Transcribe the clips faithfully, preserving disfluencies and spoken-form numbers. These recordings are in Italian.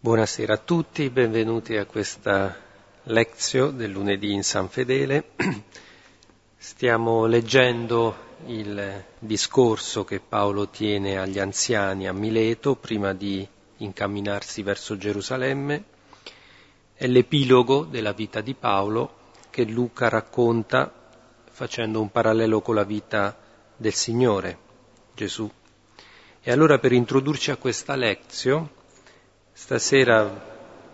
Buonasera a tutti, benvenuti a questa lezione del lunedì in San Fedele. Stiamo leggendo il discorso che Paolo tiene agli anziani a Mileto prima di incamminarsi verso Gerusalemme. È l'epilogo della vita di Paolo che Luca racconta facendo un parallelo con la vita del Signore, Gesù. E allora, per introdurci a questa lezione, stasera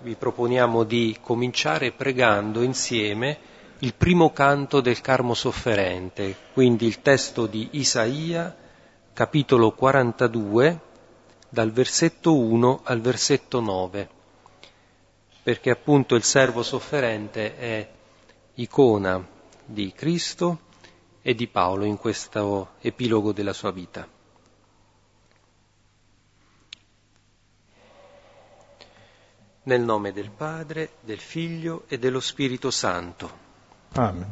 vi proponiamo di cominciare pregando insieme il primo canto del Carmo Sofferente, quindi il testo di Isaia, capitolo quarantadue, dal versetto uno al versetto nove, perché appunto il servo sofferente è icona di Cristo e di Paolo in questo epilogo della sua vita. Nel nome del Padre, del Figlio e dello Spirito Santo. Amen.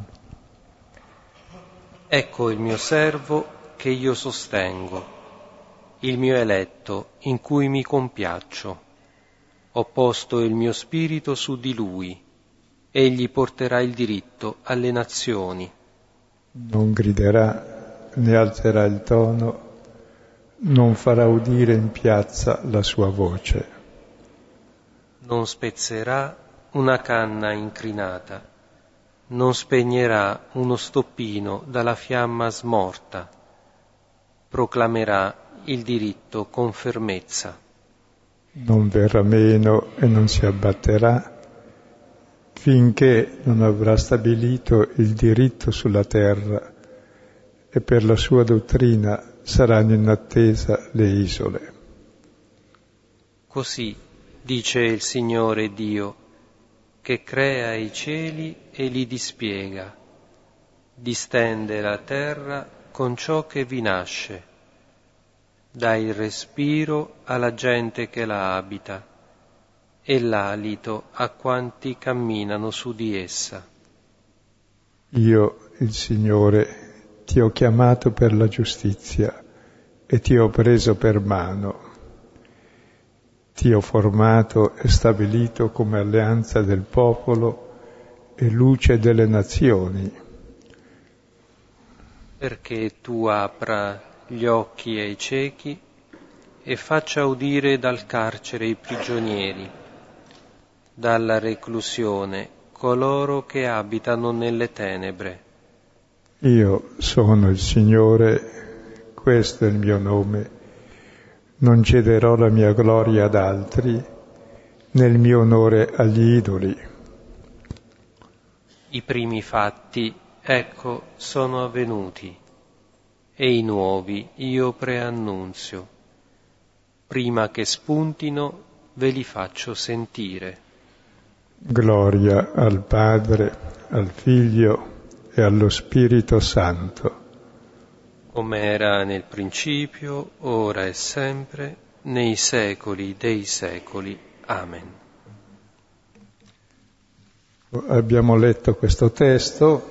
Ecco il mio servo che io sostengo, il mio eletto in cui mi compiaccio. Ho posto il mio spirito su di lui, egli porterà il diritto alle nazioni. Non griderà né alzerà il tono, non farà udire in piazza la sua voce. Non spezzerà una canna incrinata, non spegnerà uno stoppino dalla fiamma smorta, proclamerà il diritto con fermezza. Non verrà meno e non si abbatterà, finché non avrà stabilito il diritto sulla terra, e per la sua dottrina saranno in attesa le isole. Così dice il Signore Dio, che crea i cieli e li dispiega, distende la terra con ciò che vi nasce, dà il respiro alla gente che la abita e l'alito a quanti camminano su di essa. Io, il Signore, ti ho chiamato per la giustizia e ti ho preso per mano. Ti ho formato e stabilito come alleanza del popolo e luce delle nazioni. Perché tu apra gli occhi ai ciechi e faccia udire dal carcere i prigionieri, dalla reclusione coloro che abitano nelle tenebre. Io sono il Signore, questo è il mio nome. Non cederò la mia gloria ad altri, né il mio onore agli idoli. I primi fatti, ecco, sono avvenuti, e i nuovi io preannunzio. Prima che spuntino, ve li faccio sentire. Gloria al Padre, al Figlio e allo Spirito Santo. Come era nel principio, ora e sempre, nei secoli dei secoli. Amen. Abbiamo letto questo testo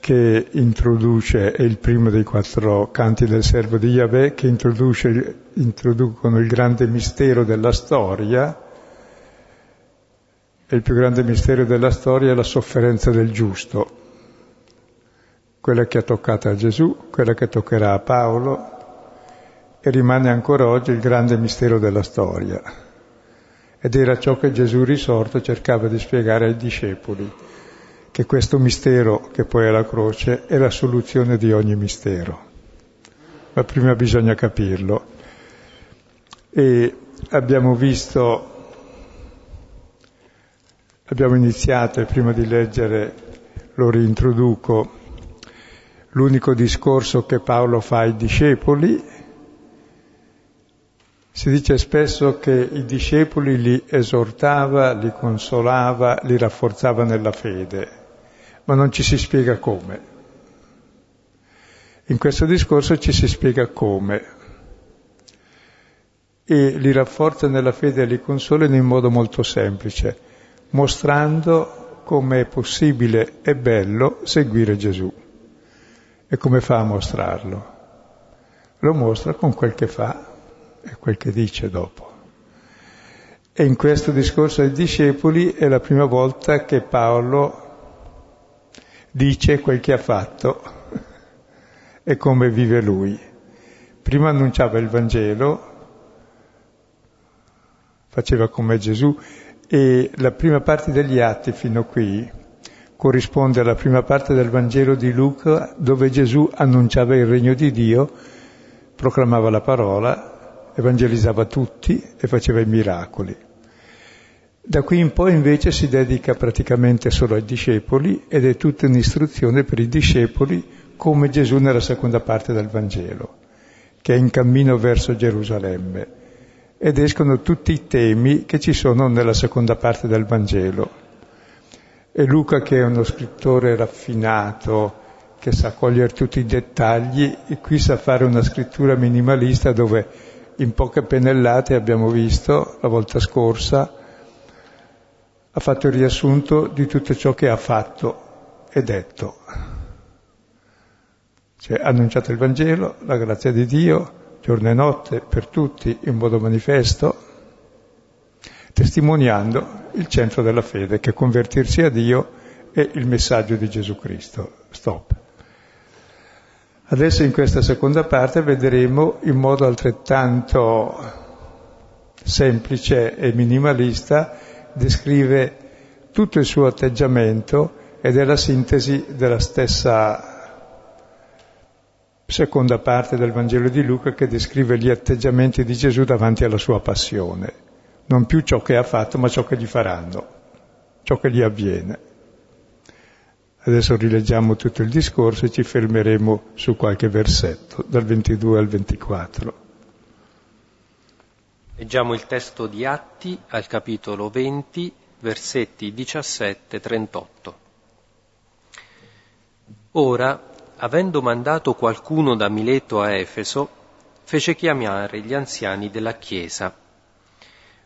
che introduce, è il primo dei quattro canti del servo di Yahweh, che introduce, introducono il grande mistero della storia, e il più grande mistero della storia è la sofferenza del giusto. Quella che ha toccato a Gesù, quella che toccherà a Paolo, e rimane ancora oggi il grande mistero della storia. Ed era ciò che Gesù risorto cercava di spiegare ai discepoli, che questo mistero, che poi è la croce, è la soluzione di ogni mistero. Ma prima bisogna capirlo. E abbiamo visto, abbiamo iniziato, e prima di leggere lo reintroduco, l'unico discorso che Paolo fa ai discepoli. Si dice spesso che i discepoli li esortava, li consolava, li rafforzava nella fede, ma non ci si spiega come. In questo discorso ci si spiega come. E li rafforza nella fede e li consola in un modo molto semplice, mostrando come è possibile e bello seguire Gesù. E come fa a mostrarlo? Lo mostra con quel che fa e quel che dice dopo. E in questo discorso ai discepoli è la prima volta che Paolo dice quel che ha fatto e come vive lui. Prima annunciava il Vangelo, faceva come Gesù, e la prima parte degli Atti fino qui corrisponde alla prima parte del Vangelo di Luca, dove Gesù annunciava il regno di Dio, proclamava la parola, evangelizzava tutti e faceva i miracoli. Da qui in poi invece si dedica praticamente solo ai discepoli ed è tutta un'istruzione per i discepoli come Gesù nella seconda parte del Vangelo, che è in cammino verso Gerusalemme, ed escono tutti i temi che ci sono nella seconda parte del Vangelo. E Luca, che è uno scrittore raffinato, che sa cogliere tutti i dettagli, e qui sa fare una scrittura minimalista dove in poche pennellate, abbiamo visto la volta scorsa, ha fatto il riassunto di tutto ciò che ha fatto e detto. Cioè, ha annunciato il Vangelo, la grazia di Dio, giorno e notte, per tutti, in modo manifesto, testimoniando il centro della fede, che convertirsi a Dio è il messaggio di Gesù Cristo. Stop. Adesso in questa seconda parte vedremo in modo altrettanto semplice e minimalista descrive tutto il suo atteggiamento ed è la sintesi della stessa seconda parte del Vangelo di Luca, che descrive gli atteggiamenti di Gesù davanti alla sua passione, non più ciò che ha fatto ma ciò che gli faranno, ciò che gli avviene. Adesso rileggiamo tutto il discorso e ci fermeremo su qualche versetto, dal ventidue al ventiquattro. Leggiamo il testo di Atti al capitolo venti, versetti diciassette a trentotto. Ora, avendo mandato qualcuno da Mileto a Efeso, fece chiamare gli anziani della Chiesa.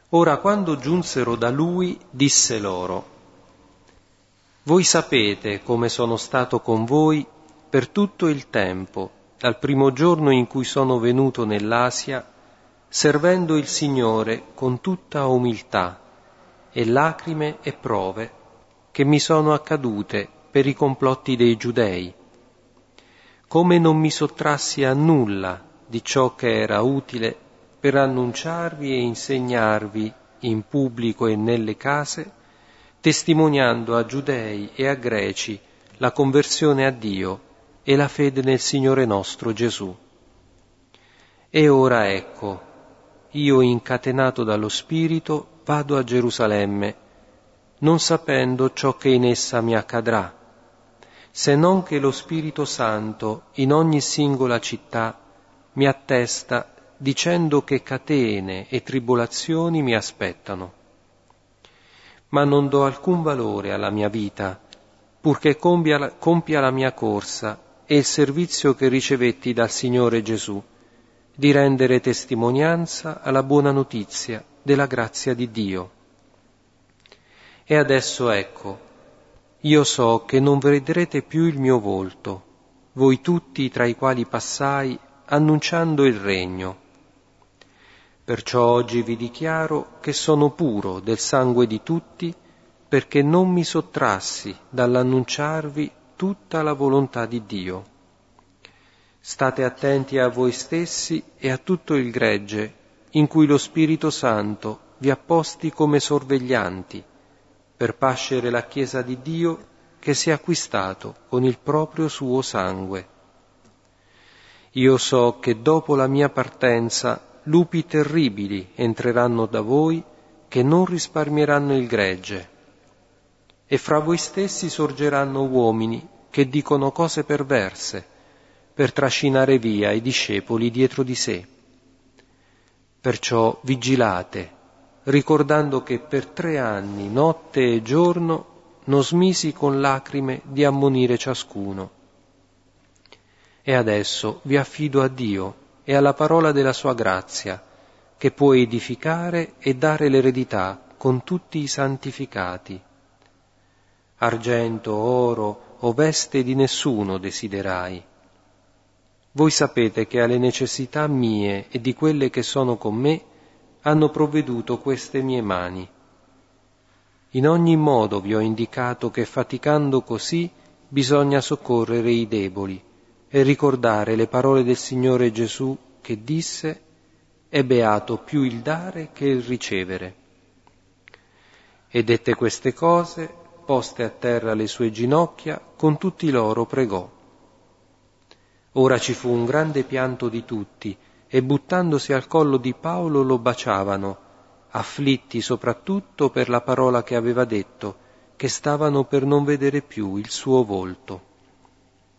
Ora, quando giunsero da lui, disse loro: «Voi sapete come sono stato con voi per tutto il tempo, dal primo giorno in cui sono venuto nell'Asia, servendo il Signore con tutta umiltà e lacrime e prove che mi sono accadute per i complotti dei giudei, come non mi sottrassi a nulla di ciò che era utile per annunciarvi e insegnarvi in pubblico e nelle case, testimoniando a giudei e a greci la conversione a Dio e la fede nel Signore nostro Gesù. E ora ecco, io, incatenato dallo Spirito, vado a Gerusalemme, non sapendo ciò che in essa mi accadrà, se non che lo Spirito Santo in ogni singola città mi attesta dicendo che catene e tribolazioni mi aspettano. Ma non do alcun valore alla mia vita, purché compia la, compia la mia corsa e il servizio che ricevetti dal Signore Gesù, di rendere testimonianza alla buona notizia della grazia di Dio. E adesso ecco, io so che non vedrete più il mio volto, voi tutti tra i quali passai, annunciando il regno. Perciò oggi vi dichiaro che sono puro del sangue di tutti, perché non mi sottrassi dall'annunciarvi tutta la volontà di Dio. State attenti a voi stessi e a tutto il gregge, in cui lo Spirito Santo vi ha posti come sorveglianti, per pascere la Chiesa di Dio che si è acquistato con il proprio suo sangue. Io so che dopo la mia partenza lupi terribili entreranno da voi che non risparmieranno il gregge, e fra voi stessi sorgeranno uomini che dicono cose perverse, per trascinare via i discepoli dietro di sé. Perciò vigilate, ricordando che per tre anni, notte e giorno, non smisi con lacrime di ammonire ciascuno. E adesso vi affido a Dio e alla parola della sua grazia, che può edificare e dare l'eredità con tutti i santificati. Argento, oro o veste di nessuno desiderai. Voi sapete che alle necessità mie e di quelle che sono con me hanno provveduto queste mie mani. In ogni modo vi ho indicato che faticando così bisogna soccorrere i deboli e ricordare le parole del Signore Gesù che disse: è beato più il dare che il ricevere. E dette queste cose, poste a terra le sue ginocchia, con tutti loro pregò. Ora ci fu un grande pianto di tutti, e buttandosi al collo di Paolo lo baciavano, afflitti soprattutto per la parola che aveva detto, che stavano per non vedere più il suo volto.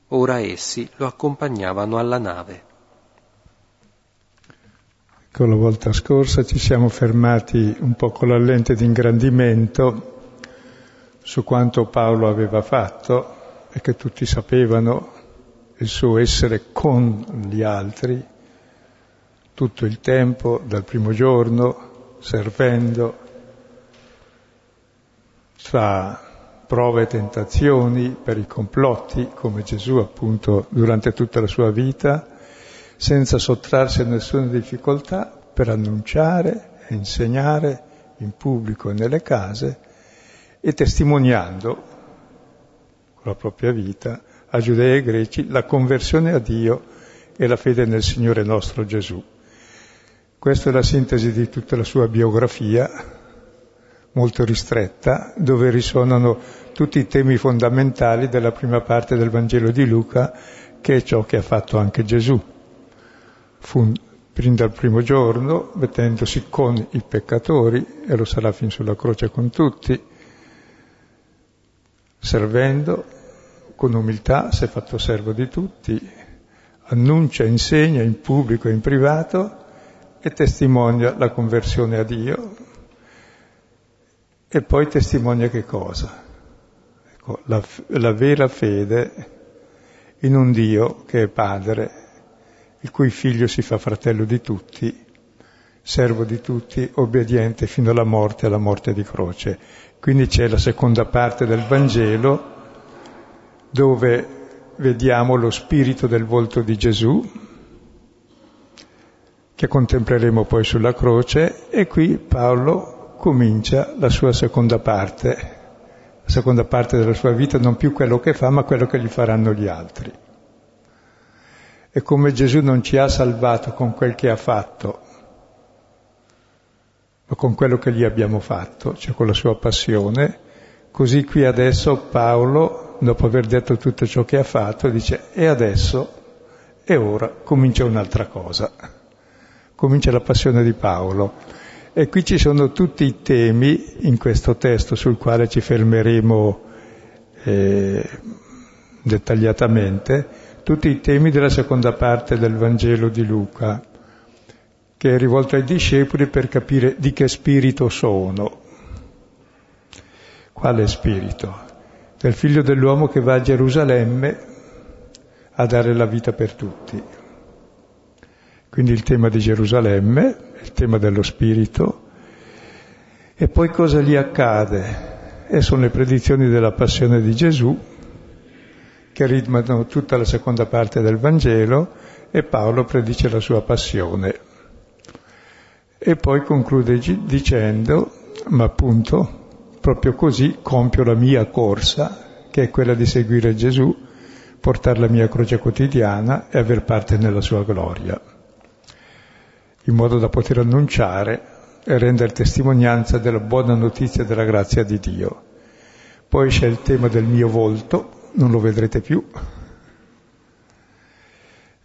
Ora essi lo accompagnavano alla nave. Ecco, la volta scorsa ci siamo fermati un po' con la lente di ingrandimento su quanto Paolo aveva fatto e che tutti sapevano, il suo essere con gli altri tutto il tempo, dal primo giorno, servendo, tra prove e tentazioni, per i complotti, come Gesù appunto durante tutta la sua vita, senza sottrarsi a nessuna difficoltà per annunciare e insegnare in pubblico e nelle case e testimoniando con la propria vita a Giudei e Greci la conversione a Dio e la fede nel Signore nostro Gesù. Questa è la sintesi di tutta la sua biografia, molto ristretta, dove risuonano tutti i temi fondamentali della prima parte del Vangelo di Luca, che è ciò che ha fatto anche Gesù. Fu fin dal primo giorno, mettendosi con i peccatori, e lo sarà fin sulla croce con tutti, servendo con umiltà, si è fatto servo di tutti, annuncia, insegna in pubblico e in privato, e testimonia la conversione a Dio, e poi testimonia che cosa? Ecco, la, la vera fede in un Dio che è Padre, il cui figlio si fa fratello di tutti, servo di tutti, obbediente fino alla morte, alla morte di croce. Quindi c'è la seconda parte del Vangelo, dove vediamo lo spirito del volto di Gesù, che contempleremo poi sulla croce, e qui Paolo comincia la sua seconda parte, la seconda parte della sua vita, non più quello che fa, ma quello che gli faranno gli altri. E come Gesù non ci ha salvato con quel che ha fatto, ma con quello che gli abbiamo fatto, cioè con la sua passione, così qui adesso Paolo, dopo aver detto tutto ciò che ha fatto, dice: e adesso, e ora, comincia un'altra cosa. Comincia la passione di Paolo, e qui ci sono tutti i temi in questo testo sul quale ci fermeremo eh, dettagliatamente, tutti i temi della seconda parte del Vangelo di Luca, che è rivolto ai discepoli per capire di che spirito sono. Quale spirito? Del figlio dell'uomo che va a Gerusalemme a dare la vita per tutti. Quindi il tema di Gerusalemme, il tema dello spirito, e poi cosa gli accade? E sono le predizioni della passione di Gesù, che ritmano tutta la seconda parte del Vangelo, e Paolo predice la sua passione. E poi conclude dicendo: ma appunto, proprio così compio la mia corsa, che è quella di seguire Gesù, portare la mia croce quotidiana e aver parte nella sua gloria, in modo da poter annunciare e rendere testimonianza della buona notizia della grazia di Dio. Poi c'è il tema del mio volto, non lo vedrete più.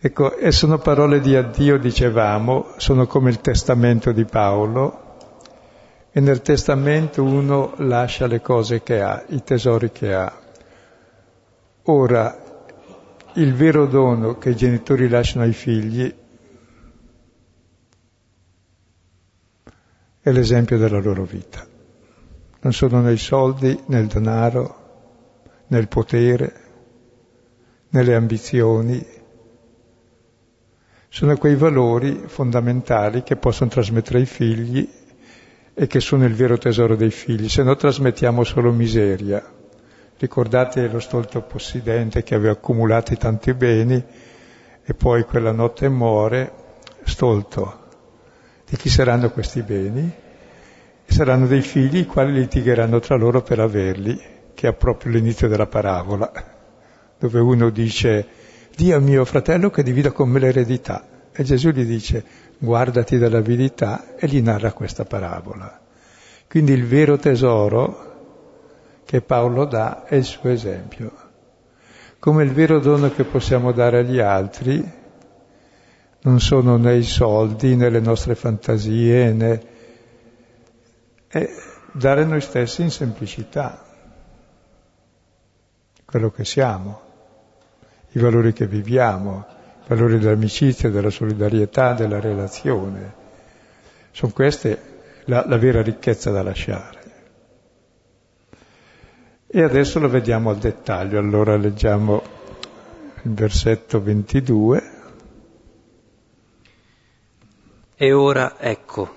Ecco, e sono parole di addio, dicevamo, sono come il testamento di Paolo, e nel testamento uno lascia le cose che ha, i tesori che ha. Ora, il vero dono che i genitori lasciano ai figli è l'esempio della loro vita. Non sono nei soldi, nel denaro, nel potere, nelle ambizioni. Sono quei valori fondamentali che possono trasmettere ai figli e che sono il vero tesoro dei figli, se no trasmettiamo solo miseria. Ricordate lo stolto possidente che aveva accumulato tanti beni e poi quella notte muore, stolto, di chi saranno questi beni, e saranno dei figli i quali litigheranno tra loro per averli, che è proprio l'inizio della parabola, dove uno dice: «Dì a mio fratello che divida con me l'eredità». E Gesù gli dice: «Guardati dall'avidità», e gli narra questa parabola. Quindi il vero tesoro che Paolo dà è il suo esempio. Come il vero dono che possiamo dare agli altri non sono né i soldi, né le nostre fantasie, né... è dare noi stessi in semplicità, quello che siamo, i valori che viviamo, i valori dell'amicizia, della solidarietà, della relazione. Sono queste la, la vera ricchezza da lasciare. E adesso lo vediamo al dettaglio. Allora leggiamo il versetto ventidue. E ora ecco,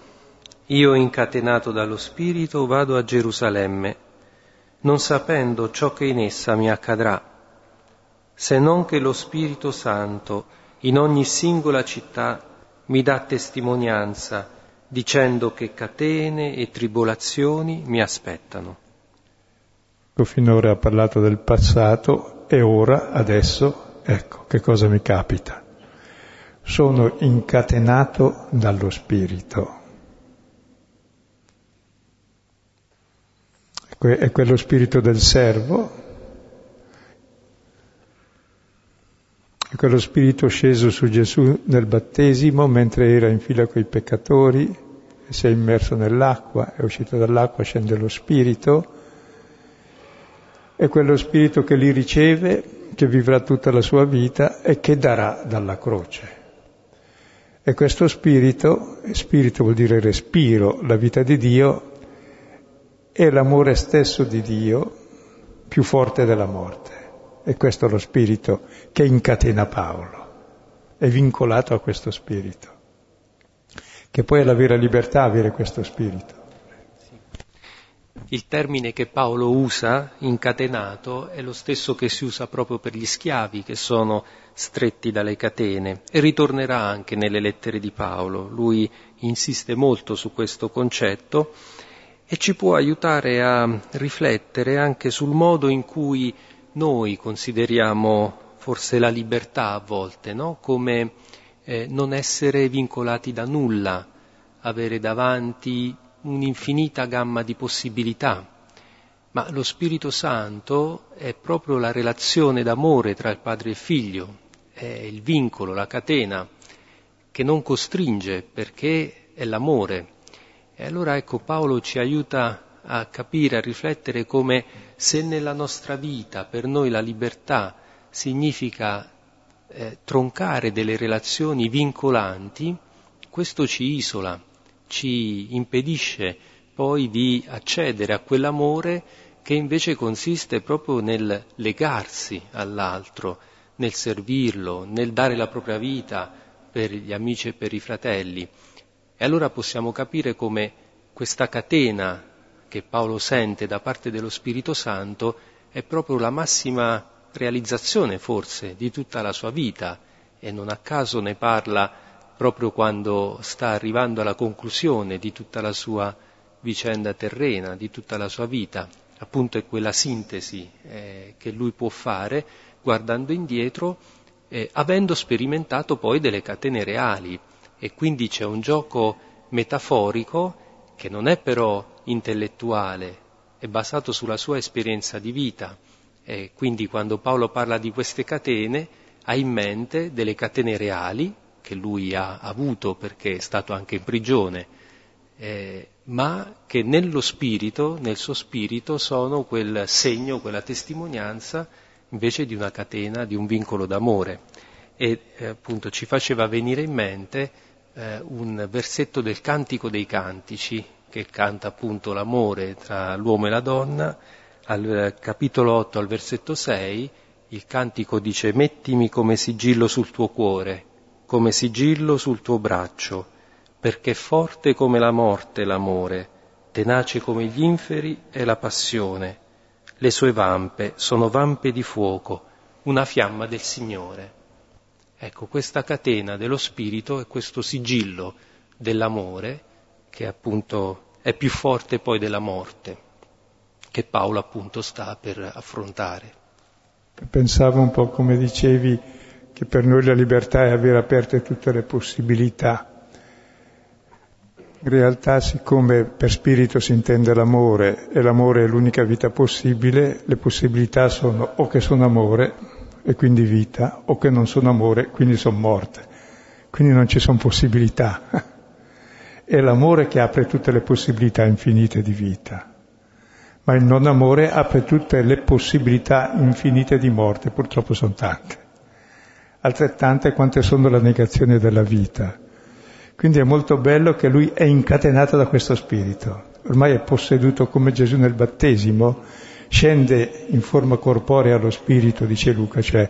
io incatenato dallo Spirito vado a Gerusalemme, non sapendo ciò che in essa mi accadrà, se non che lo Spirito Santo in ogni singola città mi dà testimonianza, dicendo che catene e tribolazioni mi aspettano. Finora ha parlato del passato, e ora, adesso, ecco che cosa mi capita. Sono incatenato dallo Spirito. È quello spirito del servo, è quello spirito sceso su Gesù nel battesimo mentre era in fila coi peccatori, si è immerso nell'acqua, è uscito dall'acqua, scende lo spirito, è quello spirito che li riceve, che vivrà tutta la sua vita e che darà dalla croce. E questo spirito, spirito vuol dire respiro, la vita di Dio, è l'amore stesso di Dio più forte della morte. E questo è lo spirito che incatena Paolo, è vincolato a questo spirito, che poi è la vera libertà avere questo spirito. Il termine che Paolo usa, incatenato, è lo stesso che si usa proprio per gli schiavi che sono stretti dalle catene, e ritornerà anche nelle lettere di Paolo. Lui insiste molto su questo concetto e ci può aiutare a riflettere anche sul modo in cui noi consideriamo forse la libertà a volte, no? Come eh, non essere vincolati da nulla, avere davanti un'infinita gamma di possibilità. Ma lo Spirito Santo è proprio la relazione d'amore tra il padre e il figlio, è il vincolo, la catena, che non costringe perché è l'amore. E allora ecco, Paolo ci aiuta a capire, a riflettere come, se nella nostra vita per noi la libertà significa eh, troncare delle relazioni vincolanti, questo ci isola, ci impedisce poi di accedere a quell'amore che invece consiste proprio nel legarsi all'altro, nel servirlo, nel dare la propria vita per gli amici e per i fratelli. E allora possiamo capire come questa catena che Paolo sente da parte dello Spirito Santo è proprio la massima realizzazione forse di tutta la sua vita, e non a caso ne parla proprio quando sta arrivando alla conclusione di tutta la sua vicenda terrena, di tutta la sua vita. Appunto è quella sintesi eh, che lui può fare guardando indietro, eh, avendo sperimentato poi delle catene reali, e quindi c'è un gioco metaforico che non è però intellettuale, è basato sulla sua esperienza di vita. E quindi quando Paolo parla di queste catene ha in mente delle catene reali che lui ha avuto perché è stato anche in prigione, eh, ma che nello spirito, nel suo spirito, sono quel segno, quella testimonianza invece di una catena, di un vincolo d'amore. E eh, appunto ci faceva venire in mente eh, un versetto del Cantico dei Cantici, che canta appunto l'amore tra l'uomo e la donna, al eh, capitolo otto, al versetto sei, il cantico dice: «Mettimi come sigillo sul tuo cuore, come sigillo sul tuo braccio, perché forte come la morte l'amore, tenace come gli inferi è la passione, le sue vampe sono vampe di fuoco, una fiamma del Signore». Ecco, questa catena dello Spirito è questo sigillo dell'amore, che appunto è più forte poi della morte, che Paolo appunto sta per affrontare. Pensavo un po' come dicevi, che per noi la libertà è avere aperte tutte le possibilità. In realtà, siccome per spirito si intende l'amore, e l'amore è l'unica vita possibile, le possibilità sono o che sono amore, e quindi vita, o che non sono amore, quindi sono morte. Quindi non ci sono possibilità. È l'amore che apre tutte le possibilità infinite di vita. Ma il non amore apre tutte le possibilità infinite di morte, purtroppo sono tante. Altrettante quante sono la negazione della vita. Quindi è molto bello che lui è incatenato da questo spirito. Ormai è posseduto come Gesù nel battesimo, scende in forma corporea lo spirito, dice Luca, cioè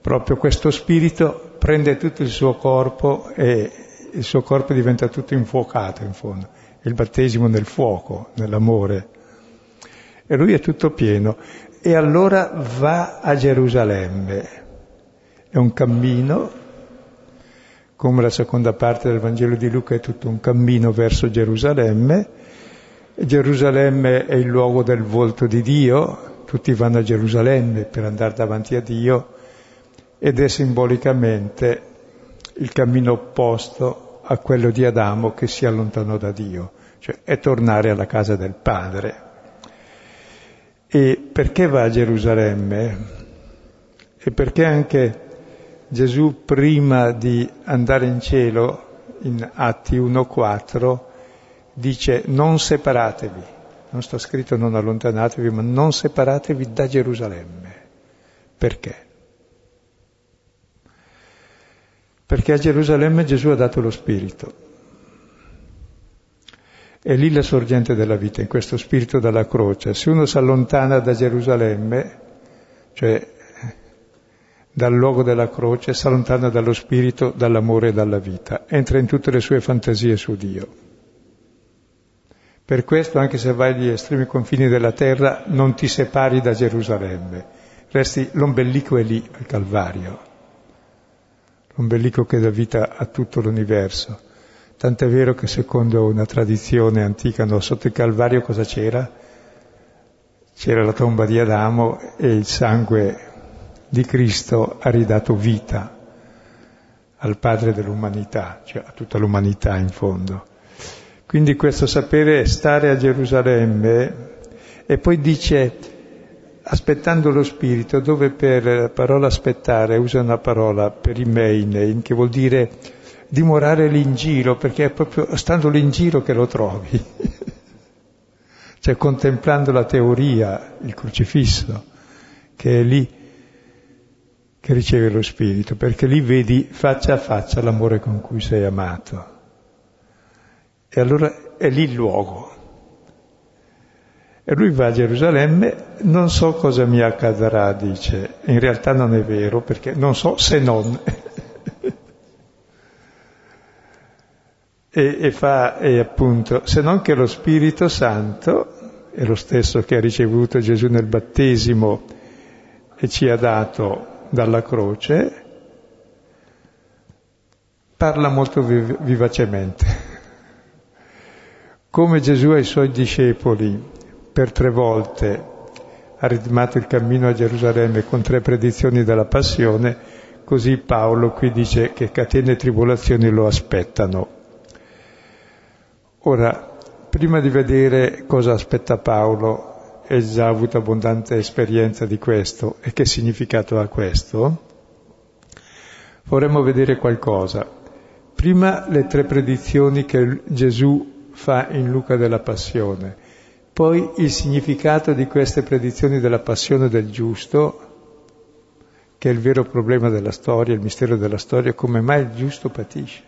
proprio questo spirito prende tutto il suo corpo e il suo corpo diventa tutto infuocato in fondo. Il battesimo nel fuoco, nell'amore. E lui è tutto pieno. E allora va a Gerusalemme. È un cammino, come la seconda parte del Vangelo di Luca è tutto un cammino verso Gerusalemme. Gerusalemme è il luogo del volto di Dio, tutti vanno a Gerusalemme per andare davanti a Dio, ed è simbolicamente il cammino opposto a quello di Adamo che si allontanò da Dio, cioè è tornare alla casa del Padre. E perché va a Gerusalemme? E perché anche Gesù prima di andare in cielo, in Atti uno quattro, dice non separatevi, non sta scritto non allontanatevi, ma non separatevi da Gerusalemme. Perché? Perché a Gerusalemme Gesù ha dato lo Spirito. È lì la sorgente della vita, in questo Spirito dalla croce. Se uno si allontana da Gerusalemme, cioè dal luogo della croce, si allontana dallo spirito, dall'amore e dalla vita, entra in tutte le sue fantasie su Dio. Per questo, anche se vai agli estremi confini della terra, non ti separi da Gerusalemme, resti, l'ombelico è lì, al Calvario, l'ombelico che dà vita a tutto l'universo. Tant'è vero che secondo una tradizione antica, no, sotto il Calvario cosa c'era? C'era la tomba di Adamo e il sangue di Cristo ha ridato vita al Padre dell'umanità, cioè a tutta l'umanità in fondo. Quindi questo sapere stare a Gerusalemme, e poi dice aspettando lo Spirito, dove per la parola aspettare usa una parola per i meinein, che vuol dire dimorare lì in giro, perché è proprio stando lì in giro che lo trovi, cioè contemplando la teoria, il crocifisso, che è lì che riceve lo Spirito, perché lì vedi faccia a faccia l'amore con cui sei amato. E allora è lì il luogo. E lui va a Gerusalemme, non so cosa mi accadrà, dice. In realtà non è vero, perché non so se non. e, e fa, e appunto, se non che lo Spirito Santo, è lo stesso che ha ricevuto Gesù nel battesimo e ci ha dato dalla croce, parla molto viv- vivacemente, come Gesù ai suoi discepoli per tre volte ha ritmato il cammino a Gerusalemme con tre predizioni della passione, così Paolo qui dice che catene e tribolazioni lo aspettano. Ora, prima di vedere cosa aspetta Paolo, e già avuto abbondante esperienza di questo, e che significato ha questo, vorremmo vedere qualcosa. Prima le tre predizioni che Gesù fa in Luca della Passione, poi il significato di queste predizioni della Passione del Giusto, che è il vero problema della storia, il mistero della storia, come mai il giusto patisce,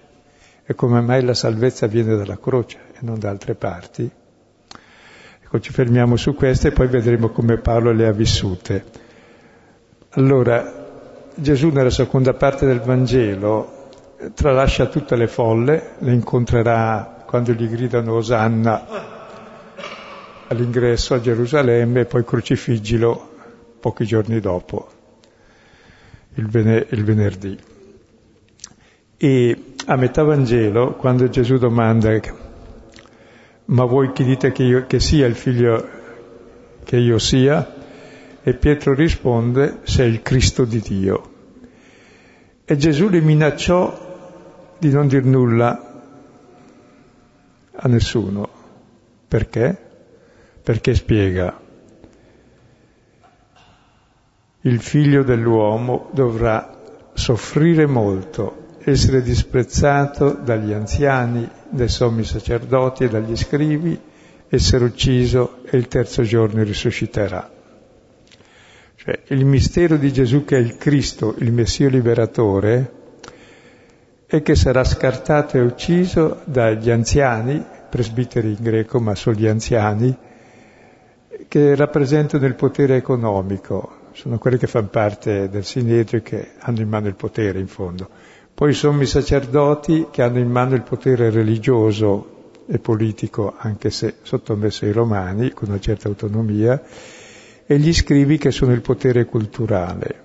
e come mai la salvezza viene dalla croce e non da altre parti. Ci fermiamo su queste e poi vedremo come Paolo le ha vissute. Allora, Gesù nella seconda parte del Vangelo tralascia tutte le folle, le incontrerà quando gli gridano Osanna all'ingresso a Gerusalemme e poi crocifiggilo pochi giorni dopo, il, ven- il venerdì. E a metà Vangelo, quando Gesù domanda: ma voi chi dite che, io, che sia il figlio che io sia? E Pietro risponde: sei il Cristo di Dio. E Gesù li minacciò di non dir nulla a nessuno. Perché? Perché spiega: il figlio dell'uomo dovrà soffrire molto, essere disprezzato dagli anziani, dai sommi sacerdoti e dagli scribi, essere ucciso e il terzo giorno risusciterà. Cioè, il mistero di Gesù, che è il Cristo, il Messia liberatore, è che sarà scartato e ucciso dagli anziani, presbiteri in greco, ma solo gli anziani, che rappresentano il potere economico. Sono quelli che fanno parte del sinedrio e che hanno in mano il potere, in fondo. Poi sono i sacerdoti, che hanno in mano il potere religioso e politico, anche se sottomesso ai romani, con una certa autonomia, e gli scrivi, che sono il potere culturale.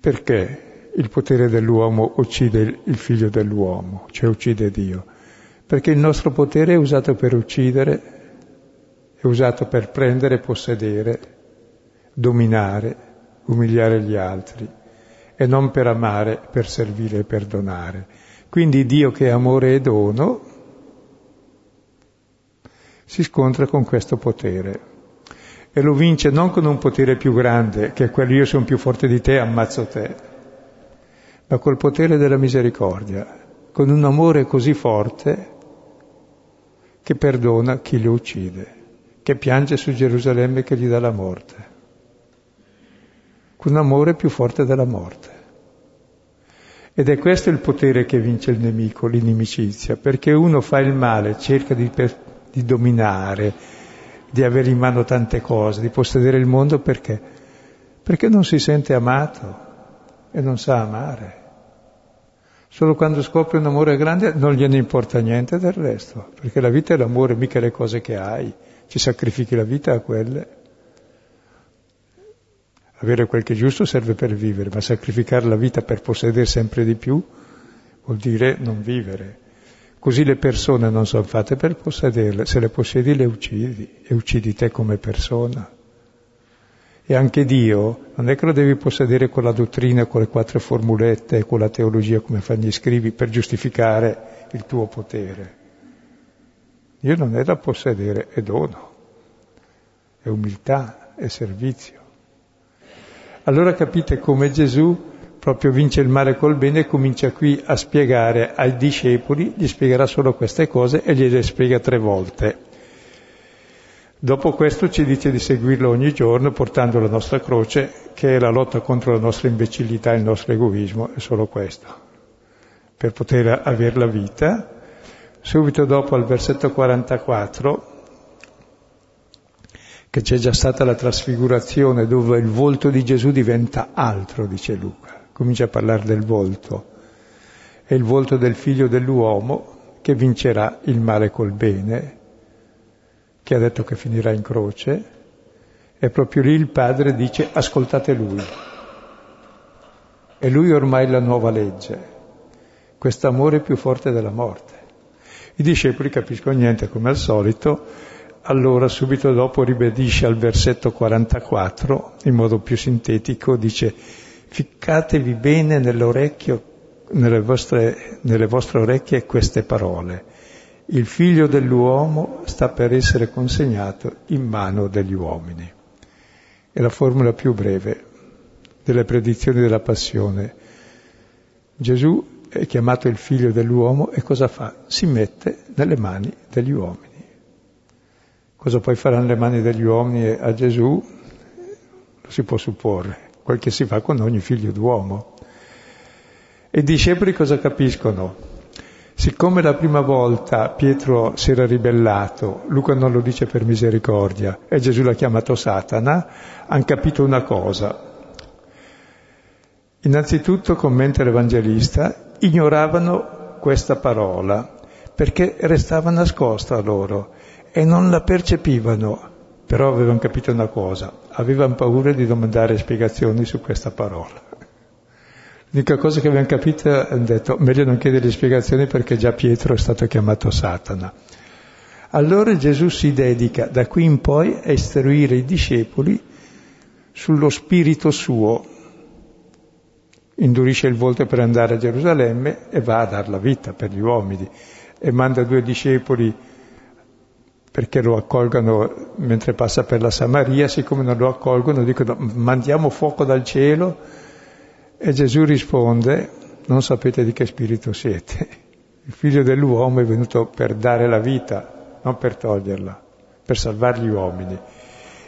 Perché il potere dell'uomo uccide il figlio dell'uomo, cioè uccide Dio? Perché il nostro potere è usato per uccidere, è usato per prendere, possedere, dominare, umiliare gli altri, e non per amare, per servire e perdonare. Quindi Dio, che è amore e dono, si scontra con questo potere, e lo vince non con un potere più grande, che è quello io sono più forte di te, ammazzo te, ma col potere della misericordia, con un amore così forte che perdona chi lo uccide, che piange su Gerusalemme che gli dà la morte, con un amore più forte della morte. Ed è questo il potere che vince il nemico, l'inimicizia, perché uno fa il male, cerca di, per, di dominare, di avere in mano tante cose, di possedere il mondo, perché? Perché non si sente amato e non sa amare. Solo quando scopre un amore grande non gliene importa niente del resto, perché la vita è l'amore, mica le cose che hai. Ci sacrifichi la vita a quelle. Avere quel che è giusto serve per vivere, ma sacrificare la vita per possedere sempre di più vuol dire non vivere. Così le persone non sono fatte per possederle, se le possedi le uccidi, e uccidi te come persona. E anche Dio non è che lo devi possedere con la dottrina, con le quattro formulette, con la teologia come fanno gli scrivi, per giustificare il tuo potere. Dio non è da possedere, è dono, è umiltà, è servizio. Allora capite come Gesù proprio vince il male col bene, e comincia qui a spiegare ai discepoli, gli spiegherà solo queste cose e gliele spiega tre volte. Dopo questo ci dice di seguirlo ogni giorno, portando la nostra croce, che è la lotta contro la nostra imbecillità e il nostro egoismo, è solo questo, per poter avere la vita. Subito dopo, al versetto quarantaquattro, che c'è già stata la trasfigurazione, dove il volto di Gesù diventa altro, dice Luca. Comincia a parlare del volto. È il volto del figlio dell'uomo che vincerà il male col bene, che ha detto che finirà in croce, e proprio lì il Padre dice: ascoltate lui. E lui ormai la nuova legge, quest'amore più forte della morte. I discepoli capiscono niente, come al solito. Allora subito dopo ribadisce al versetto quarantaquattro, in modo più sintetico, dice: ficcatevi bene nell'orecchio, nelle vostre, nelle vostre orecchie queste parole. Il figlio dell'uomo sta per essere consegnato in mano degli uomini. È la formula più breve delle predizioni della passione. Gesù è chiamato il figlio dell'uomo, e cosa fa? Si mette nelle mani degli uomini. Cosa poi faranno le mani degli uomini a Gesù? Lo si può supporre, quel che si fa con ogni figlio d'uomo. E i discepoli cosa capiscono? Siccome la prima volta Pietro si era ribellato, Luca non lo dice per misericordia, e Gesù l'ha chiamato Satana, hanno capito una cosa. Innanzitutto, commenta l'Evangelista, ignoravano questa parola perché restava nascosta a loro e non la percepivano, però avevano capito una cosa: avevano paura di domandare spiegazioni su questa parola. L'unica cosa che abbiamo capito è che hanno detto meglio non chiedere spiegazioni perché già Pietro è stato chiamato Satana. Allora Gesù si dedica da qui in poi a istruire i discepoli sullo spirito suo, indurisce il volto per andare a Gerusalemme e va a dar la vita per gli uomini e manda due discepoli perché lo accolgano mentre passa per la Samaria, siccome non lo accolgono dicono mandiamo fuoco dal cielo e Gesù risponde non sapete di che spirito siete, il figlio dell'uomo è venuto per dare la vita, non per toglierla, per salvare gli uomini.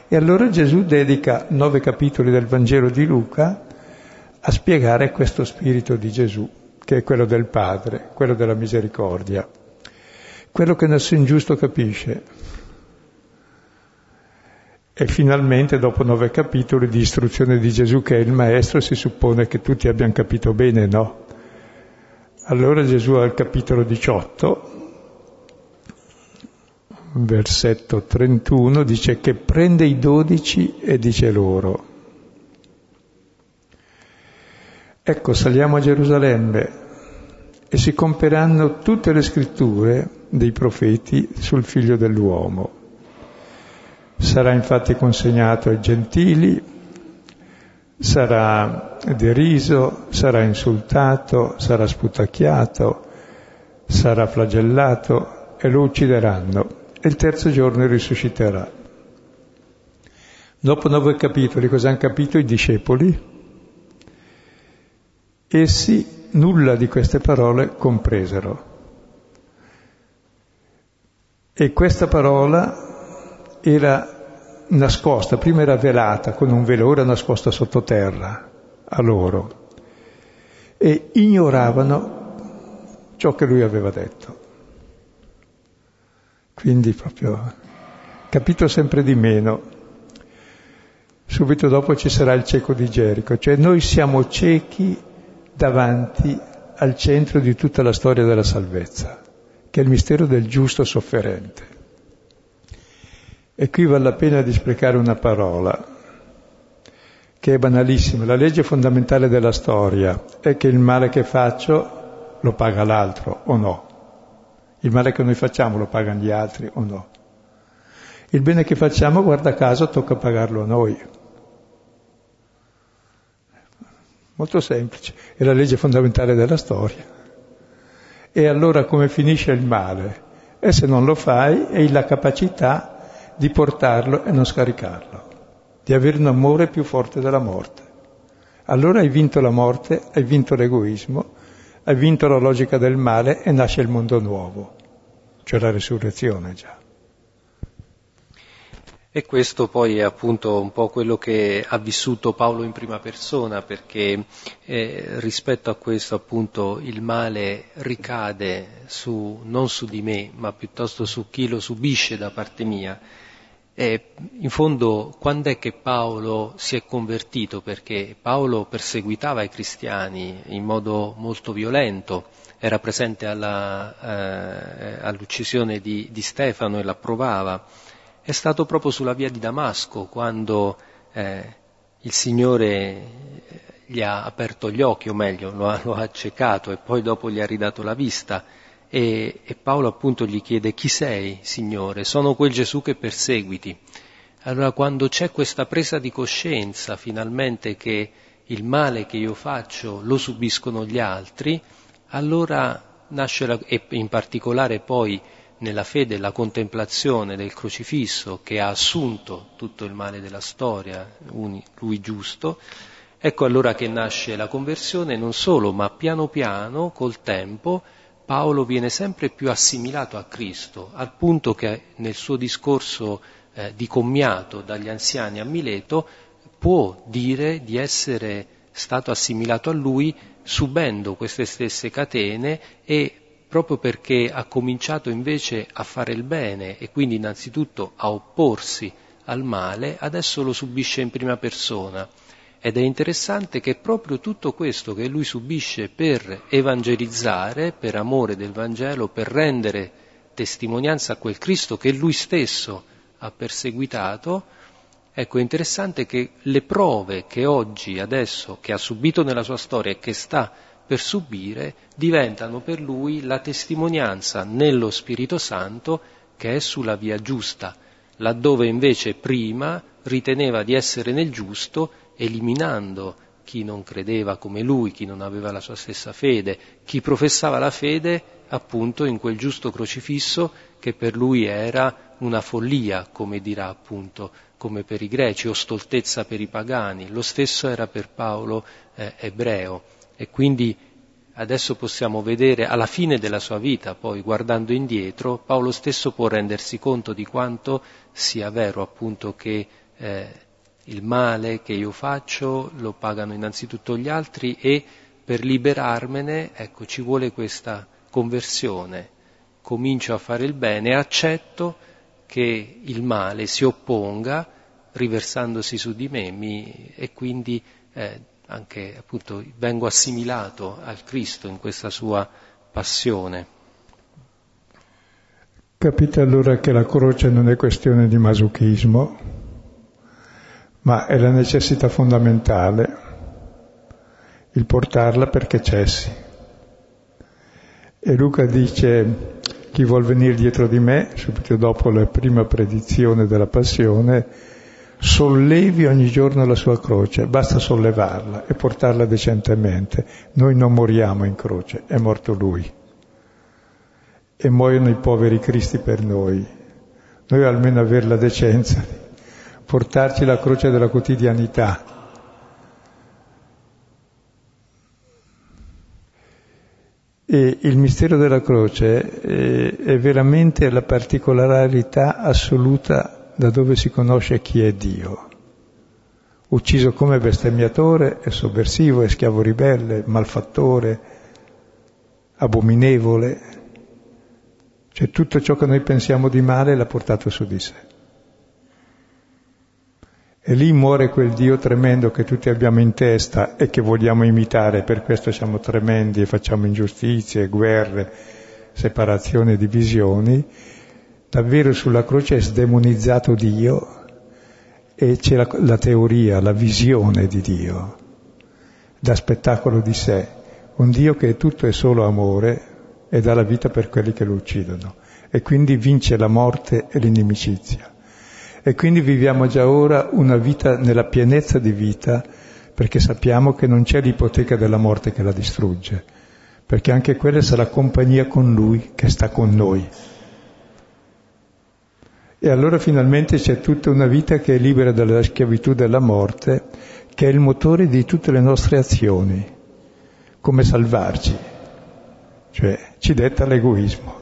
E allora Gesù dedica nove capitoli del Vangelo di Luca a spiegare questo spirito di Gesù, che è quello del Padre, quello della misericordia, quello che nessun giusto capisce. E finalmente, dopo nove capitoli di istruzione di Gesù, che è il Maestro, si suppone che tutti abbiano capito bene, no? Allora Gesù al capitolo diciotto, versetto trentuno, dice che prende i dodici e dice loro, ecco, saliamo a Gerusalemme, e si compieranno tutte le scritture dei profeti sul figlio dell'uomo. Sarà infatti consegnato ai gentili, sarà deriso, sarà insultato, sarà sputacchiato, sarà flagellato e lo uccideranno e il terzo giorno risusciterà. Dopo nove capitoli, cosa hanno capito i discepoli? Essi nulla di queste parole compresero. E questa parola era nascosta, prima era velata con un velo, ora nascosta sottoterra a loro. E ignoravano ciò che lui aveva detto. Quindi proprio capito sempre di meno. Subito dopo ci sarà il cieco di Gerico, cioè noi siamo ciechi davanti al centro di tutta la storia della salvezza, che è il mistero del giusto sofferente. E qui vale la pena di sprecare una parola, che è banalissima. La legge fondamentale della storia è che il male che faccio lo paga l'altro, o no? Il male che noi facciamo lo pagano gli altri, o no? Il bene che facciamo, guarda caso, tocca pagarlo a noi. Molto semplice, è la legge fondamentale della storia. E allora come finisce il male? E se non lo fai, è la capacità di portarlo e non scaricarlo, di avere un amore più forte della morte. Allora hai vinto la morte, hai vinto l'egoismo, hai vinto la logica del male e nasce il mondo nuovo, cioè la resurrezione già. E questo poi è appunto un po' quello che ha vissuto Paolo in prima persona, perché eh, rispetto a questo appunto il male ricade su, non su di me, ma piuttosto su chi lo subisce da parte mia. E in fondo quando è che Paolo si è convertito? Perché Paolo perseguitava i cristiani in modo molto violento, era presente alla, eh, all'uccisione di, di Stefano e l'approvava. È stato proprio sulla via di Damasco quando eh, il Signore gli ha aperto gli occhi, o meglio, lo ha, lo ha accecato e poi dopo gli ha ridato la vista. E, e Paolo appunto gli chiede, chi sei, Signore? Sono quel Gesù che perseguiti. Allora quando c'è questa presa di coscienza, finalmente, che il male che io faccio lo subiscono gli altri, allora nasce, la, e in particolare poi, nella fede la contemplazione del crocifisso che ha assunto tutto il male della storia, lui giusto, ecco allora che nasce la conversione, non solo, ma piano piano, col tempo, Paolo viene sempre più assimilato a Cristo, al punto che nel suo discorso eh, dicommiato dagli anziani a Mileto può dire di essere stato assimilato a lui subendo queste stesse catene e proprio perché ha cominciato invece a fare il bene e quindi innanzitutto a opporsi al male, adesso lo subisce in prima persona. Ed è interessante che proprio tutto questo che lui subisce per evangelizzare, per amore del Vangelo, per rendere testimonianza a quel Cristo che lui stesso ha perseguitato, Ecco, è interessante che le prove che oggi, adesso, che ha subito nella sua storia e che sta per subire, diventano per lui la testimonianza nello Spirito Santo che è sulla via giusta, laddove invece prima riteneva di essere nel giusto, eliminando chi non credeva come lui, chi non aveva la sua stessa fede, chi professava la fede appunto in quel giusto crocifisso che per lui era una follia, come dirà appunto, come per i greci, o stoltezza per i pagani. Lo stesso era per Paolo eh, ebreo. E quindi adesso possiamo vedere, alla fine della sua vita, poi guardando indietro, Paolo stesso può rendersi conto di quanto sia vero appunto che eh, il male che io faccio lo pagano innanzitutto gli altri, e per liberarmene, ecco, ci vuole questa conversione. Comincio a fare il bene, accetto che il male si opponga riversandosi su di me mi, e quindi eh, anche appunto vengo assimilato al Cristo in questa sua passione. Capite allora che la croce non è questione di masochismo, ma è la necessità fondamentale, il portarla perché cessi. E Luca dice, chi vuol venire dietro di me, subito dopo la prima predizione della passione, sollevi ogni giorno la sua croce, basta sollevarla e portarla decentemente. Noi non moriamo in croce, è morto lui. E muoiono i poveri cristi per noi. Noi almeno avere la decenza di portarci la croce della quotidianità. E il mistero della croce è, è veramente la particolarità assoluta da dove si conosce chi è Dio. Ucciso come bestemmiatore, è sovversivo, è schiavo ribelle, malfattore, abominevole. Cioè tutto ciò che noi pensiamo di male l'ha portato su di sé. E lì muore quel Dio tremendo che tutti abbiamo in testa e che vogliamo imitare, per questo siamo tremendi e facciamo ingiustizie, guerre, separazioni e divisioni. Davvero sulla croce è sdemonizzato Dio e c'è la, la teoria, la visione di Dio, da spettacolo di sé. Un Dio che è tutto e solo amore e dà la vita per quelli che lo uccidono. E quindi vince la morte e l'inimicizia. E quindi viviamo già ora una vita nella pienezza di vita, perché sappiamo che non c'è l'ipoteca della morte che la distrugge, perché anche quella sarà compagnia con Lui che sta con noi. E allora finalmente c'è tutta una vita che è libera dalla schiavitù della morte, che è il motore di tutte le nostre azioni, come salvarci, cioè ci detta l'egoismo.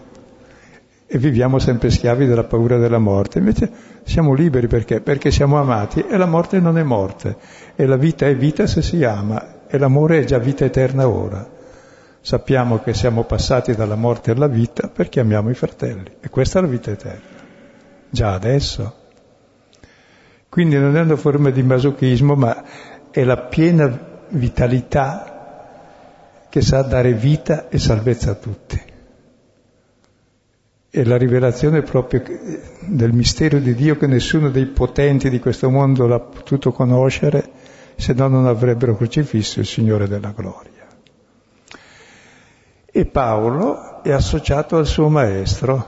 E viviamo sempre schiavi della paura della morte. Invece siamo liberi perché? Perché siamo amati, e la morte non è morte, e la vita è vita se si ama, e l'amore è già vita eterna ora. Sappiamo che siamo passati dalla morte alla vita perché amiamo i fratelli, e questa è la vita eterna, già adesso. Quindi non è una forma di masochismo, ma è la piena vitalità che sa dare vita e salvezza a tutti. E la rivelazione proprio del mistero di Dio, che nessuno dei potenti di questo mondo l'ha potuto conoscere, se no non avrebbero crocifisso il Signore della gloria. E Paolo è associato al suo maestro,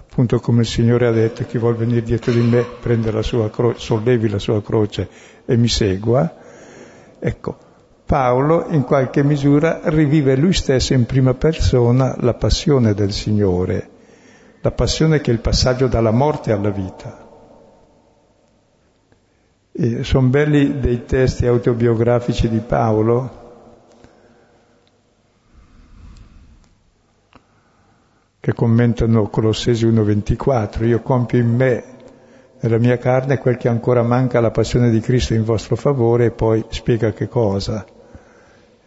appunto come il Signore ha detto, chi vuol venire dietro di me prende la sua croce, sollevi la sua croce e mi segua. Ecco, Paolo in qualche misura rivive lui stesso in prima persona la passione del Signore, la passione che è il passaggio dalla morte alla vita. E sono belli dei testi autobiografici di Paolo, che commentano Colossesi uno ventiquattro, io compio in me, nella mia carne, quel che ancora manca alla passione di Cristo in vostro favore, e poi spiega che cosa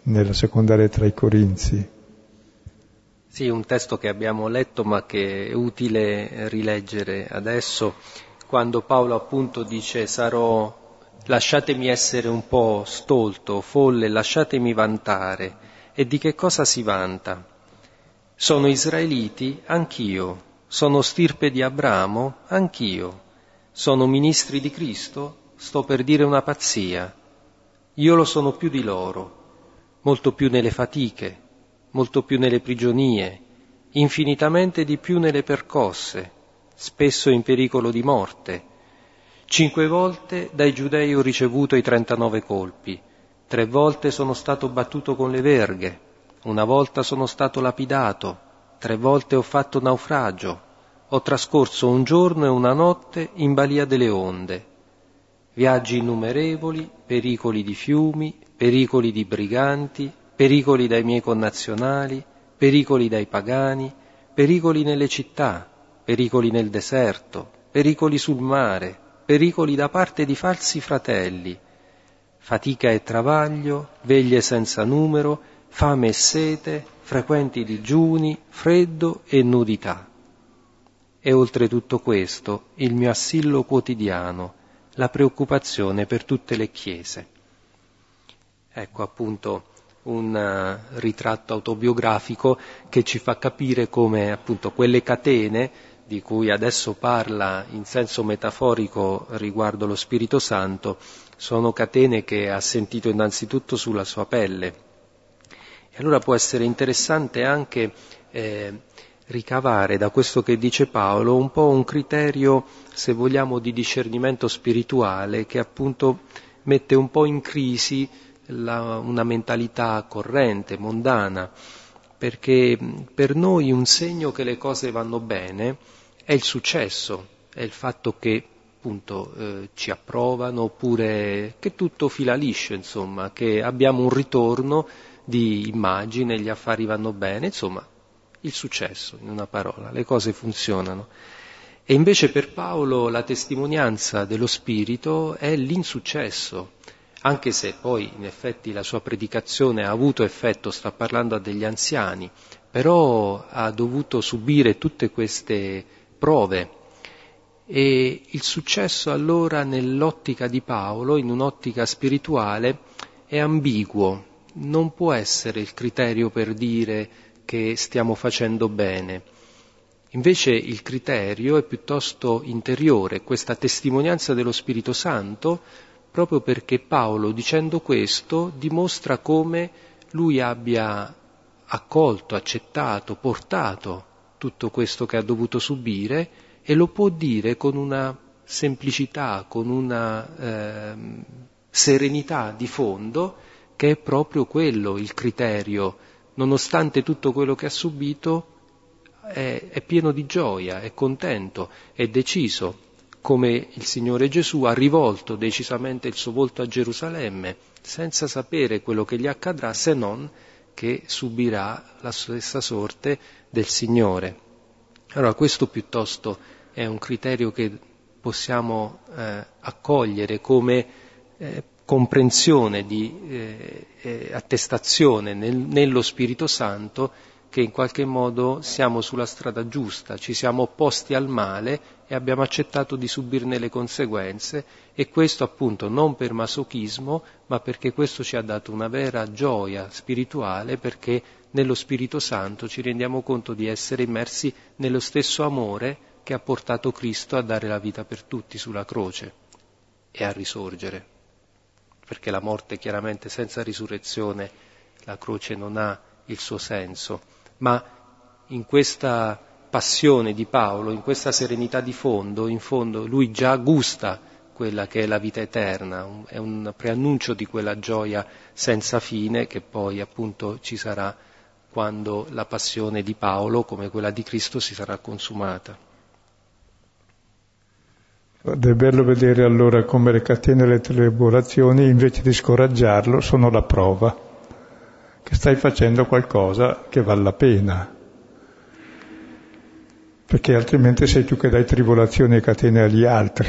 nella seconda lettera ai Corinzi. Sì, un testo che abbiamo letto ma che è utile rileggere adesso, quando Paolo appunto dice sarò, lasciatemi essere un po' stolto, folle, lasciatemi vantare. E di che cosa si vanta? Sono israeliti, anch'io, sono stirpe di Abramo, anch'io, Sono ministri di Cristo? Sto per dire una pazzia. Io lo sono più di loro, molto più nelle fatiche, molto più nelle prigionie, infinitamente di più nelle percosse, spesso in pericolo di morte. Cinque volte dai giudei ho ricevuto i trentanove colpi, tre volte sono stato battuto con le verghe, una volta sono stato lapidato, tre volte ho fatto naufragio, ho trascorso un giorno e una notte in balia delle onde. Viaggi innumerevoli, pericoli di fiumi, pericoli di briganti, pericoli dai miei connazionali, pericoli dai pagani, pericoli nelle città, pericoli nel deserto, pericoli sul mare, pericoli da parte di falsi fratelli, fatica e travaglio, veglie senza numero, fame e sete, frequenti digiuni, freddo e nudità. E oltre tutto questo il mio assillo quotidiano, la preoccupazione per tutte le chiese. Ecco appunto un uh, ritratto autobiografico che ci fa capire come appunto quelle catene di cui adesso parla in senso metaforico riguardo lo Spirito Santo sono catene che ha sentito innanzitutto sulla sua pelle. E allora può essere interessante anche eh, ricavare da questo che dice Paolo un po' un criterio, se vogliamo, di discernimento spirituale che appunto mette un po' in crisi la, una mentalità corrente, mondana, perché per noi un segno che le cose vanno bene è il successo, è il fatto che appunto eh, ci approvano, oppure che tutto fila liscio, insomma, che abbiamo un ritorno di immagine, gli affari vanno bene, insomma, il successo, in una parola, le cose funzionano. E invece per Paolo la testimonianza dello Spirito è l'insuccesso, anche se poi in effetti la sua predicazione ha avuto effetto, sta parlando a degli anziani, però ha dovuto subire tutte queste prove. E il successo allora nell'ottica di Paolo, in un'ottica spirituale, è ambiguo, non può essere il criterio per dire che stiamo facendo bene. Invece il criterio è piuttosto interiore, questa testimonianza dello Spirito Santo, proprio perché Paolo, dicendo questo, dimostra come lui abbia accolto, accettato, portato tutto questo che ha dovuto subire, e lo può dire con una semplicità, con una eh, serenità di fondo, che è proprio quello il criterio. Nonostante tutto quello che ha subito, è, è pieno di gioia, è contento, è deciso, come il Signore Gesù ha rivolto decisamente il suo volto a Gerusalemme, senza sapere quello che gli accadrà, se non che subirà la stessa sorte del Signore. Allora questo piuttosto è un criterio che possiamo eh, accogliere come eh, comprensione di eh, eh, attestazione nel, nello Spirito Santo che in qualche modo siamo sulla strada giusta, ci siamo opposti al male e abbiamo accettato di subirne le conseguenze, e questo appunto non per masochismo, ma perché questo ci ha dato una vera gioia spirituale, perché nello Spirito Santo ci rendiamo conto di essere immersi nello stesso amore che ha portato Cristo a dare la vita per tutti sulla croce e a risorgere. Perché la morte chiaramente senza risurrezione, la croce non ha il suo senso, ma in questa passione di Paolo, in questa serenità di fondo, in fondo lui già gusta quella che è la vita eterna, è un preannuncio di quella gioia senza fine che poi appunto ci sarà quando la passione di Paolo, come quella di Cristo, si sarà consumata. Ed è bello vedere allora come le catene e le tribolazioni, invece di scoraggiarlo, sono la prova che stai facendo qualcosa che vale la pena, perché altrimenti sei tu che dai tribolazioni e catene agli altri.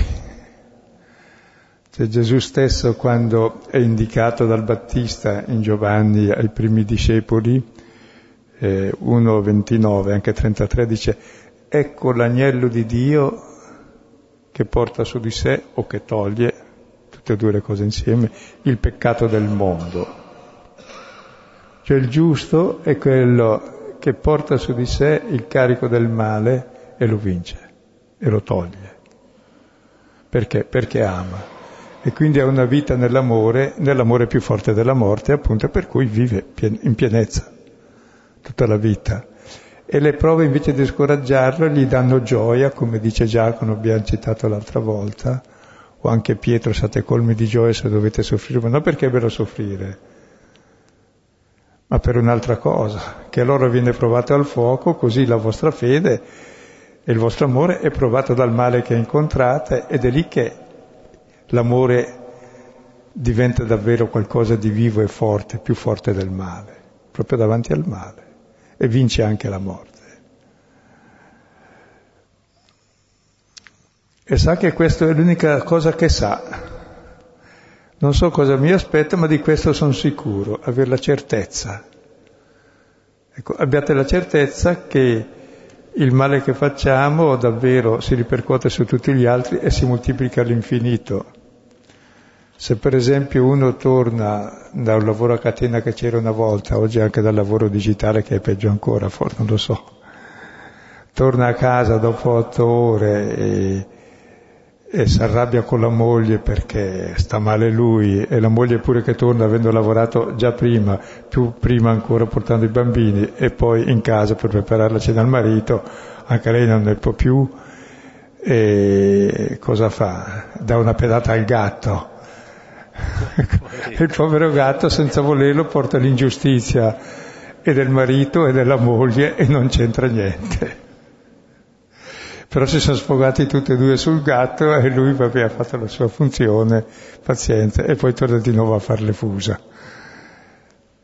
Cioè Gesù stesso, quando è indicato dal Battista in Giovanni ai primi discepoli, eh, uno ventinove, anche trentatré, dice: ecco l'agnello di Dio che porta su di sé, o che toglie, tutte e due le cose insieme, il peccato del mondo. Cioè il giusto è quello che porta su di sé il carico del male e lo vince, e lo toglie. Perché? Perché ama. E quindi ha una vita nell'amore, nell'amore più forte della morte, appunto, per cui vive in pienezza tutta la vita. E le prove, invece di scoraggiarlo, gli danno gioia, come dice Giacomo, abbiamo citato l'altra volta, o anche Pietro: siate colmi di gioia se dovete soffrire, ma non perché ve lo soffrire, ma per un'altra cosa, che allora viene provato al fuoco, così la vostra fede e il vostro amore è provato dal male che incontrate, ed è lì che l'amore diventa davvero qualcosa di vivo e forte, più forte del male, proprio davanti al male, e vince anche la morte. E sa che questa è l'unica cosa che sa. Non so cosa mi aspetta, ma di questo sono sicuro, avere la certezza. Ecco, abbiate la certezza che il male che facciamo davvero si ripercuote su tutti gli altri e si moltiplica all'infinito. Se per esempio uno torna da un lavoro a catena che c'era una volta, oggi anche dal lavoro digitale che è peggio ancora, forse, non lo so, torna a casa dopo otto ore e e si arrabbia con la moglie perché sta male lui, e la moglie pure che torna avendo lavorato già prima, più prima ancora portando i bambini, e poi in casa per preparare la cena al marito, anche lei non ne può più, e cosa fa? Dà una pedata al gatto. Il povero gatto, senza volerlo, porta l'ingiustizia e del marito e della moglie, e non c'entra niente. Però si sono sfogati tutti e due sul gatto, e lui, vabbè, ha fatto la sua funzione, pazienza, e poi torna di nuovo a fare le fusa.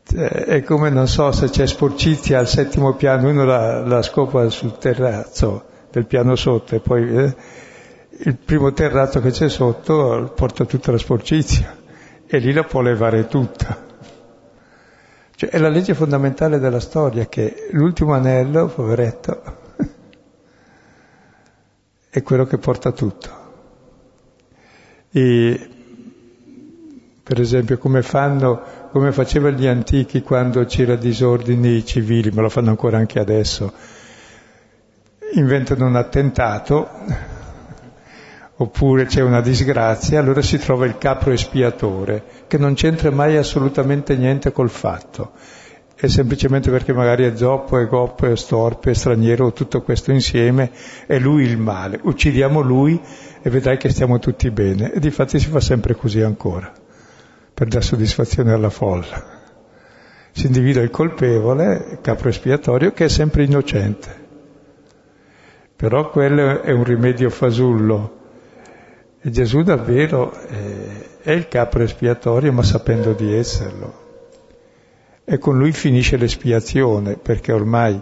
È come, non so, se c'è sporcizia al settimo piano, uno la, la scopa sul terrazzo del piano sotto, e poi eh, il primo terrazzo che c'è sotto porta tutta la sporcizia, e lì la può levare tutta. Cioè, è la legge fondamentale della storia, che l'ultimo anello, poveretto, è quello che porta tutto. E per esempio, come fanno, come facevano gli antichi quando c'era disordini civili, ma lo fanno ancora anche adesso, inventano un attentato oppure c'è una disgrazia, allora si trova il capro espiatore, che non c'entra mai assolutamente niente col fatto, è semplicemente perché magari è zoppo, è goppo, è storpe, è straniero, tutto questo insieme, è lui il male, uccidiamo lui e vedrai che stiamo tutti bene. E difatti si fa sempre così ancora, per dare soddisfazione alla folla. Si individua il colpevole, il capro espiatorio, che è sempre innocente. Però quello è un rimedio fasullo, e Gesù davvero è il capro espiatorio, ma sapendo di esserlo. E con lui finisce l'espiazione, perché ormai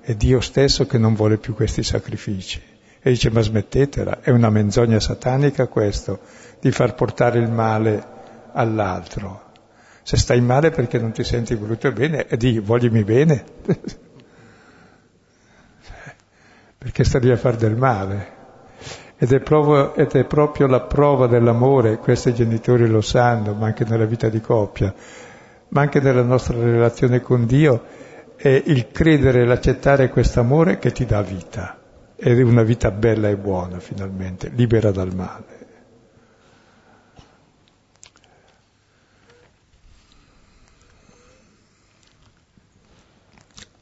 è Dio stesso che non vuole più questi sacrifici. E dice: ma smettetela, è una menzogna satanica questo, di far portare il male all'altro. Se stai male perché non ti senti voluto bene, e di voglimi bene, perché stai lì a far del male. Ed è, provo, ed è proprio la prova dell'amore, questi genitori lo sanno, ma anche nella vita di coppia, ma anche nella nostra relazione con Dio, è il credere e l'accettare quest'amore che ti dà vita, ed è una vita bella e buona finalmente, libera dal male.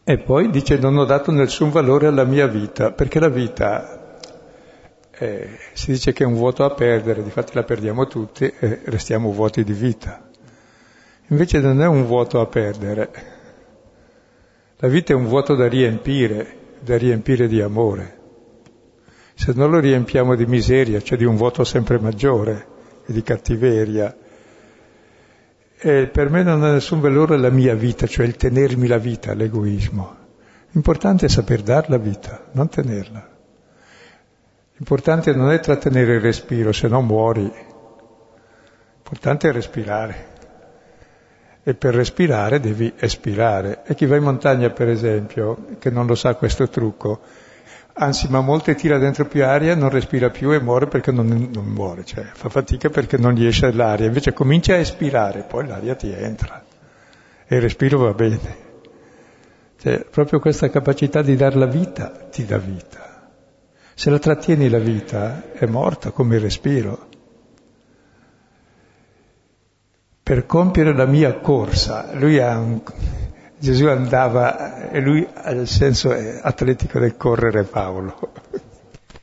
E poi dice: non ho dato nessun valore alla mia vita, perché la vita eh, si dice che è un vuoto a perdere, difatti la perdiamo tutti e restiamo vuoti di vita. Invece non è un vuoto a perdere, la vita è un vuoto da riempire, da riempire di amore. Se non lo riempiamo di miseria, cioè di un vuoto sempre maggiore e di cattiveria. E per me non ha nessun valore la mia vita, cioè il tenermi la vita, l'egoismo. L'importante è saper dar la vita, non tenerla. L'importante non è trattenere il respiro, se no muori. L'importante è respirare. E per respirare devi espirare. E chi va in montagna, per esempio, che non lo sa questo trucco, anzi, ma molte tira dentro più aria, non respira più e muore perché non, non muore, cioè fa fatica perché non gli esce l'aria, invece comincia a espirare, poi l'aria ti entra e il respiro va bene. Cioè, proprio questa capacità di dar la vita ti dà vita. Se la trattieni la vita è morta come il respiro. Per compiere la mia corsa, lui ha un... Gesù andava, e lui ha il senso atletico del correre, Paolo.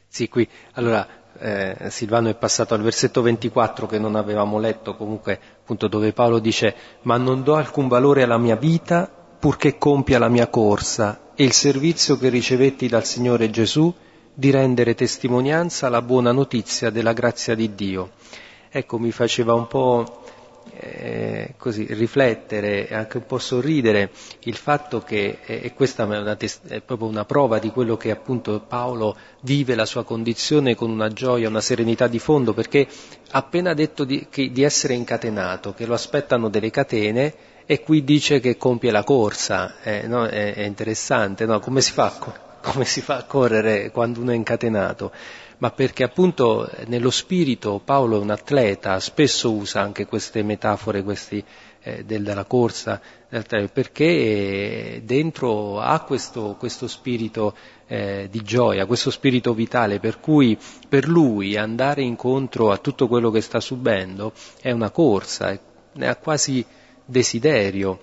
Sì, qui, allora, eh, Silvano è passato al versetto ventiquattro che non avevamo letto, comunque, appunto, dove Paolo dice: ma non do alcun valore alla mia vita, purché compia la mia corsa e il servizio che ricevetti dal Signore Gesù di rendere testimonianza alla buona notizia della grazia di Dio. Ecco, mi faceva un po' Eh, così riflettere e anche un po' sorridere il fatto che, eh, e questa è, una tes- è proprio una prova di quello che appunto Paolo vive la sua condizione con una gioia, una serenità di fondo, perché ha appena detto di, che, di essere incatenato, che lo aspettano delle catene, e qui dice che compie la corsa. Eh, no? è, è interessante, no? Come si fa, co- come si fa a correre quando uno è incatenato? Ma perché appunto nello spirito Paolo è un atleta, spesso usa anche queste metafore questi, eh, della corsa, perché dentro ha questo, questo spirito eh, di gioia, questo spirito vitale, per cui per lui andare incontro a tutto quello che sta subendo è una corsa, ne ha quasi desiderio.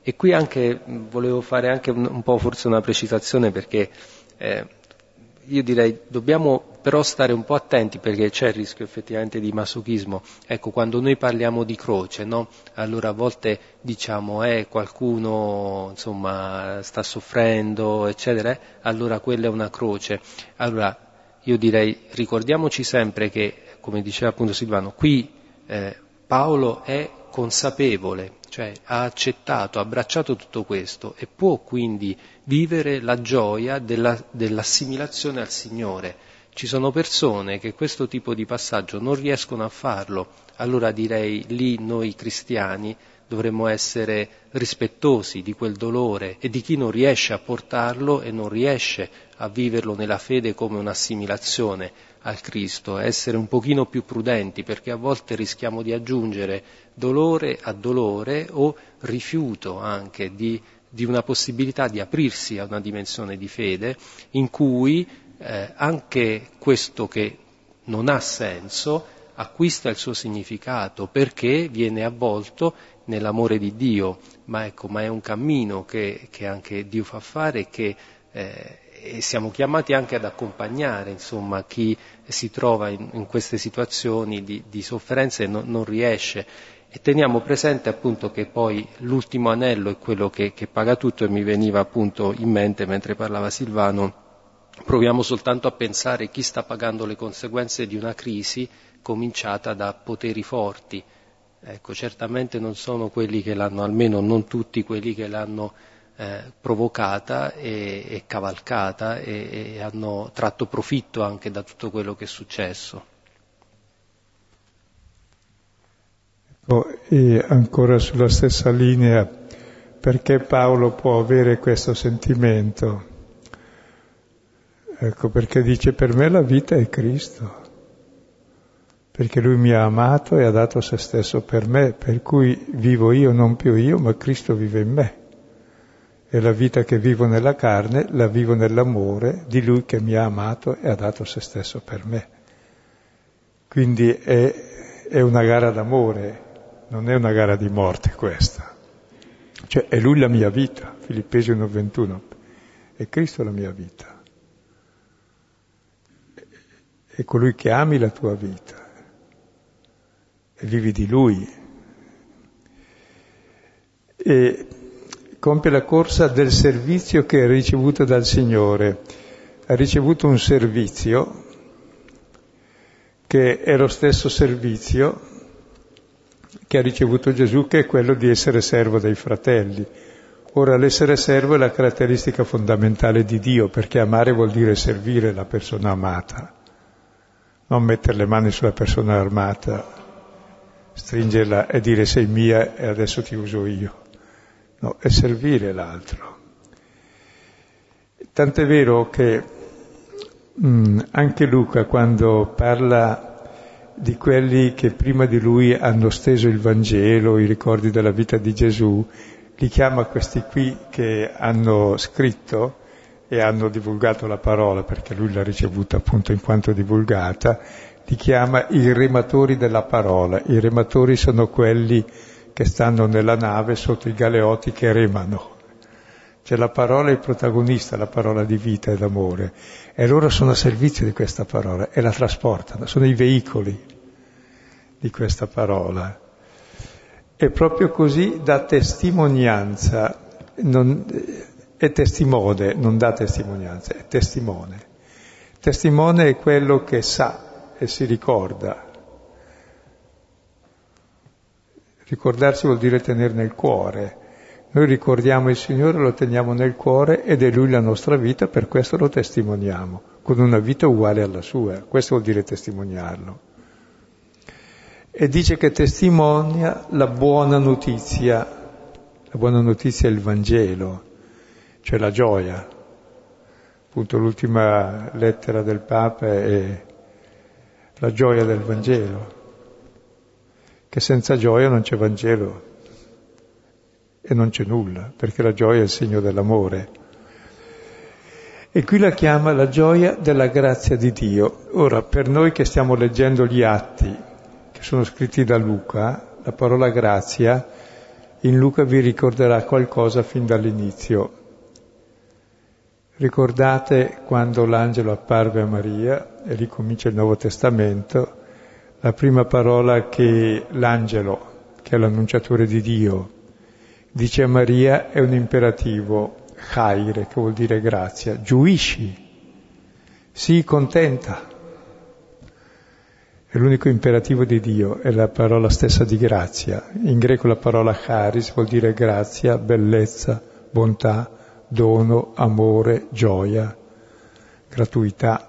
E qui anche volevo fare anche un, un po' forse una precisazione, perché... Eh, Io direi, dobbiamo però stare un po' attenti, perché c'è il rischio effettivamente di masochismo. Ecco, quando noi parliamo di croce, no? Allora a volte diciamo, eh, qualcuno insomma sta soffrendo, eccetera, eh? Allora quella è una croce. Allora io direi, ricordiamoci sempre che, come diceva appunto Silvano, qui eh, Paolo è consapevole, cioè ha accettato, ha abbracciato tutto questo e può quindi vivere la gioia della, dell'assimilazione al Signore. Ci sono persone che questo tipo di passaggio non riescono a farlo, allora direi lì noi cristiani dovremmo essere rispettosi di quel dolore e di chi non riesce a portarlo e non riesce a viverlo nella fede come un'assimilazione al Cristo, essere un pochino più prudenti, perché a volte rischiamo di aggiungere dolore a dolore o rifiuto anche di, di una possibilità di aprirsi a una dimensione di fede in cui eh, anche questo che non ha senso acquista il suo significato, perché viene avvolto nell'amore di Dio. Ma ecco, ma è un cammino che, che anche Dio fa fare, che eh, e siamo chiamati anche ad accompagnare, insomma, chi si trova in, in queste situazioni di, di sofferenza e no, non riesce. E teniamo presente appunto che poi l'ultimo anello è quello che, che paga tutto, e mi veniva appunto in mente mentre parlava Silvano, proviamo soltanto a pensare chi sta pagando le conseguenze di una crisi cominciata da poteri forti. Ecco, certamente non sono quelli che l'hanno, almeno non tutti quelli che l'hanno Eh, provocata e, e cavalcata e, e hanno tratto profitto anche da tutto quello che è successo. Oh, e ancora sulla stessa linea, perché Paolo può avere questo sentimento? Ecco, perché dice: per me la vita è Cristo, perché lui mi ha amato e ha dato se stesso per me, per cui vivo io, non più io, ma Cristo vive in me. E la vita che vivo nella carne la vivo nell'amore di Lui che mi ha amato e ha dato se stesso per me. Quindi è, è una gara d'amore, non è una gara di morte questa. Cioè è Lui la mia vita, Filippesi uno ventuno, è Cristo la mia vita. È colui che ami la tua vita e vivi di Lui. E compie la corsa del servizio che ha ricevuto dal Signore. Ha ricevuto un servizio che è lo stesso servizio che ha ricevuto Gesù, che è quello di essere servo dei fratelli. Ora, l'essere servo è la caratteristica fondamentale di Dio, perché amare vuol dire servire la persona amata, non mettere le mani sulla persona armata, stringerla e dire sei mia e adesso ti uso io. No, è servire l'altro. Tant'è vero che mh, anche Luca, quando parla di quelli che prima di lui hanno steso il Vangelo, i ricordi della vita di Gesù, li chiama questi qui che hanno scritto e hanno divulgato la parola, perché lui l'ha ricevuta appunto in quanto divulgata, li chiama i rematori della parola. I rematori sono quelli che stanno nella nave sotto i galeotti che remano. Cioè la parola è il protagonista, la parola di vita e d'amore, e loro sono a servizio di questa parola e la trasportano, sono i veicoli di questa parola. E proprio così dà testimonianza, non, è testimone, non dà testimonianza, è testimone. Testimone è quello che sa e si ricorda. Ricordarsi vuol dire tenere nel cuore. Noi ricordiamo il Signore, lo teniamo nel cuore ed è Lui la nostra vita, per questo lo testimoniamo, con una vita uguale alla sua. Questo vuol dire testimoniarlo. E dice che testimonia la buona notizia. La buona notizia è il Vangelo, cioè la gioia. Appunto l'ultima lettera del Papa è la gioia del Vangelo, che senza gioia non c'è Vangelo. E non c'è nulla, perché la gioia è il segno dell'amore. E qui la chiama la gioia della grazia di Dio. Ora, per noi che stiamo leggendo gli atti che sono scritti da Luca, la parola grazia in Luca vi ricorderà qualcosa fin dall'inizio. Ricordate quando l'angelo apparve a Maria, e lì comincia il Nuovo Testamento, la prima parola che l'angelo, che è l'annunciatore di Dio, dice a Maria è un imperativo, chaire, che vuol dire grazia, giuisci, sii contenta. È l'unico imperativo di Dio, è la parola stessa di grazia. In greco la parola charis vuol dire grazia, bellezza, bontà, dono, amore, gioia, gratuità,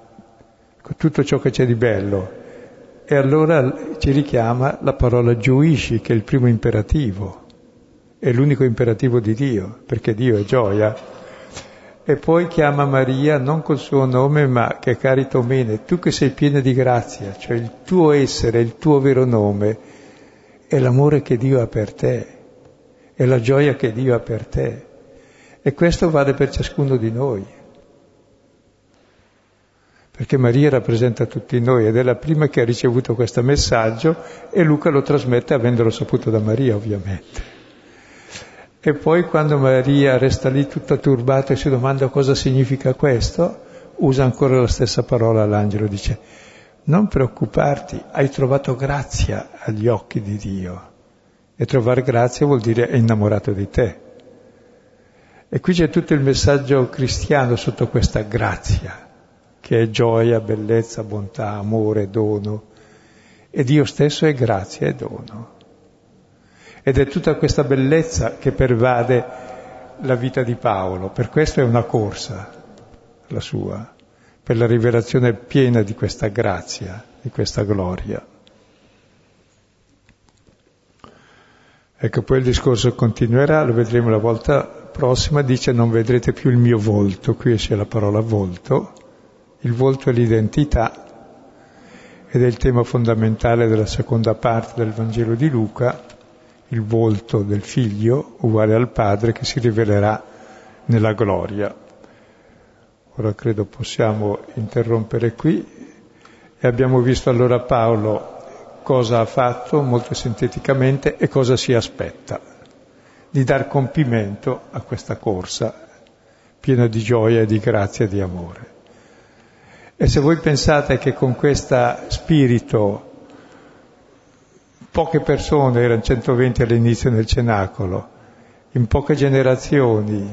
tutto ciò che c'è di bello. E allora ci richiama la parola giuisci, che è il primo imperativo. È l'unico imperativo di Dio, perché Dio è gioia. E poi chiama Maria non col suo nome, ma che caritomene, tu che sei piena di grazia, cioè il tuo essere, il tuo vero nome, è l'amore che Dio ha per te, è la gioia che Dio ha per te. E questo vale per ciascuno di noi, perché Maria rappresenta tutti noi ed è la prima che ha ricevuto questo messaggio, e Luca lo trasmette avendolo saputo da Maria, ovviamente. E poi quando Maria resta lì tutta turbata e si domanda cosa significa questo, usa ancora la stessa parola all'angelo, dice non preoccuparti, hai trovato grazia agli occhi di Dio. E trovare grazia vuol dire è innamorato di te. E qui c'è tutto il messaggio cristiano sotto questa grazia, che è gioia, bellezza, bontà, amore, dono. E Dio stesso è grazia e dono. Ed è tutta questa bellezza che pervade la vita di Paolo, per questo è una corsa la sua, per la rivelazione piena di questa grazia, di questa gloria. Ecco, poi il discorso continuerà, lo vedremo la volta prossima, dice non vedrete più il mio volto, qui esce la parola volto, il volto è l'identità, ed è il tema fondamentale della seconda parte del Vangelo di Luca, il volto del Figlio uguale al Padre che si rivelerà nella gloria. Ora credo possiamo interrompere qui, e abbiamo visto allora Paolo cosa ha fatto molto sinteticamente e cosa si aspetta di dar compimento a questa corsa piena di gioia, di grazia e di amore. E se voi pensate che con questo spirito poche persone, erano centoventi all'inizio nel Cenacolo, in poche generazioni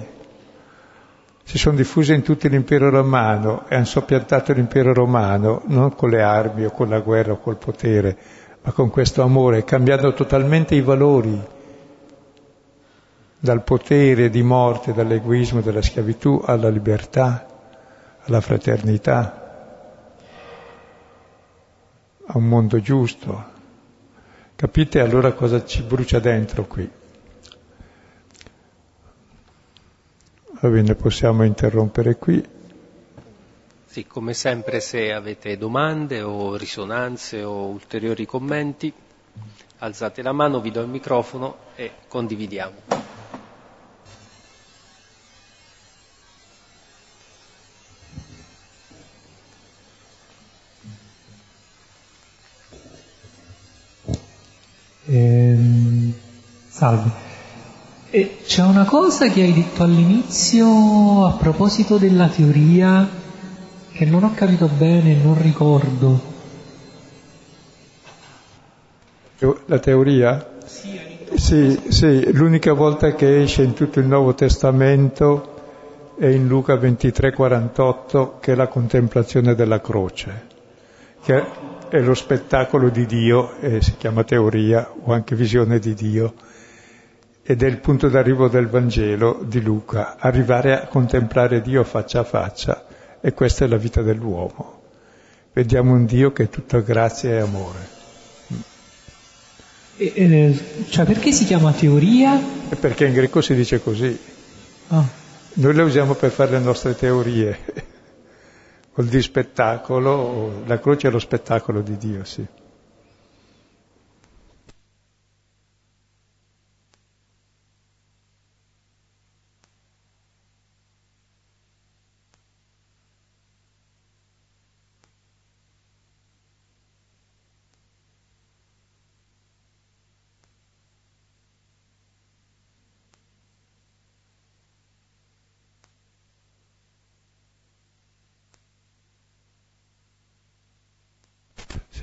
si sono diffuse in tutto l'impero romano e hanno soppiantato l'impero romano, non con le armi o con la guerra o col potere, ma con questo amore, cambiando totalmente i valori dal potere di morte, dall'egoismo, dalla schiavitù, alla libertà, alla fraternità, a un mondo giusto. Capite allora cosa ci brucia dentro qui? Va bene, possiamo interrompere qui. Sì, come sempre se avete domande o risonanze o ulteriori commenti, alzate la mano, vi do il microfono e condividiamo. ehm, salve. E c'è una cosa che hai detto all'inizio a proposito della teoria che non ho capito bene, non ricordo. La teoria? Sì, sì, sì, l'unica volta che esce in tutto il Nuovo Testamento è in Luca ventitré quarantotto, che è la contemplazione della croce, che è lo spettacolo di Dio, e si chiama teoria o anche visione di Dio, ed è il punto d'arrivo del Vangelo di Luca, arrivare a contemplare Dio faccia a faccia, e questa è la vita dell'uomo. Vediamo un Dio che è tutto grazia e amore. E, eh, cioè perché si chiama teoria? Perché in greco si dice così. Ah. Noi la usiamo per fare le nostre teorie, o di spettacolo, o la croce è lo spettacolo di Dio, sì.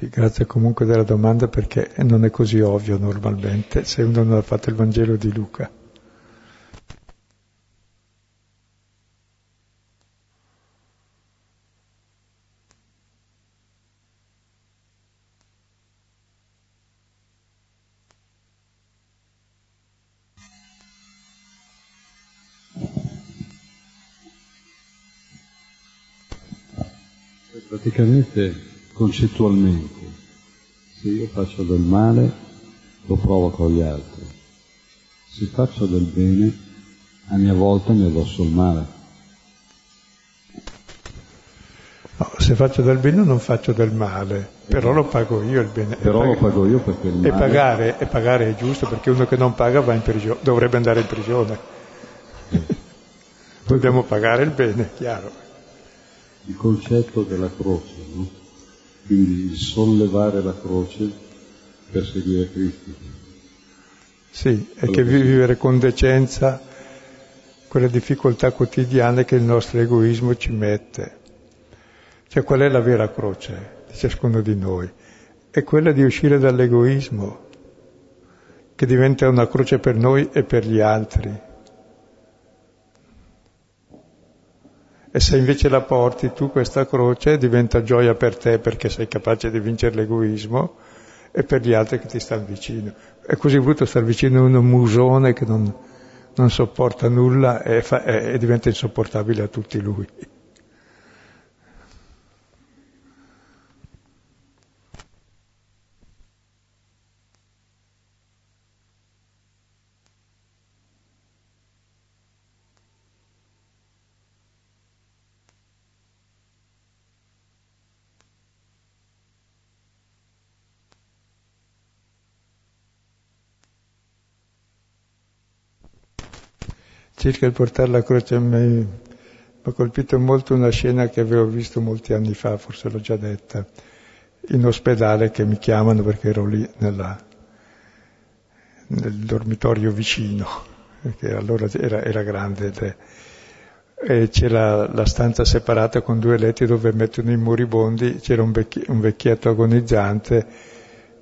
Grazie comunque della domanda, perché non è così ovvio normalmente se uno non ha fatto il Vangelo di Luca. Praticamente, concettualmente, se io faccio del male lo provoco agli altri, se faccio del bene a mia volta mi addosso il male. No, se faccio del bene non faccio del male, però lo pago io il bene. Però pag- lo pago io perché il male... E pagare, e pagare è giusto, perché uno che non paga va in prigione, dovrebbe andare in prigione. Eh. Dobbiamo pagare il bene, chiaro. Il concetto della croce, no? Quindi il sollevare la croce per seguire Cristo. Sì, è che vivere con decenza quelle difficoltà quotidiane che il nostro egoismo ci mette. Cioè, qual è la vera croce di ciascuno di noi? È quella di uscire dall'egoismo, che diventa una croce per noi e per gli altri. E se invece la porti tu questa croce, diventa gioia per te perché sei capace di vincere l'egoismo, e per gli altri che ti stanno vicino. È così brutto star vicino a uno musone che non, non sopporta nulla e, fa, e, e diventa insopportabile a tutti lui. Circa il portare la croce, mi ha colpito molto una scena che avevo visto molti anni fa, forse l'ho già detta, in ospedale, che mi chiamano perché ero lì nella, nel dormitorio vicino, che allora era, era grande, ed è, e c'era la stanza separata con due letti dove mettono i moribondi, c'era un, vecchi, un vecchietto agonizzante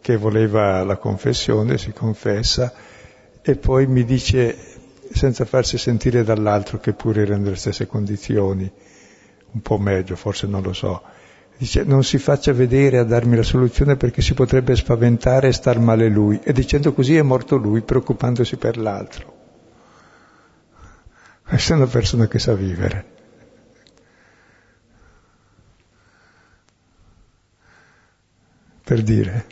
che voleva la confessione, si confessa, e poi mi dice, senza farsi sentire dall'altro, che pure era nelle stesse condizioni, un po' meglio, forse, non lo so, dice: non si faccia vedere a darmi la soluzione perché si potrebbe spaventare e star male lui, e dicendo così è morto lui, preoccupandosi per l'altro. Questa è una persona che sa vivere. Per dire,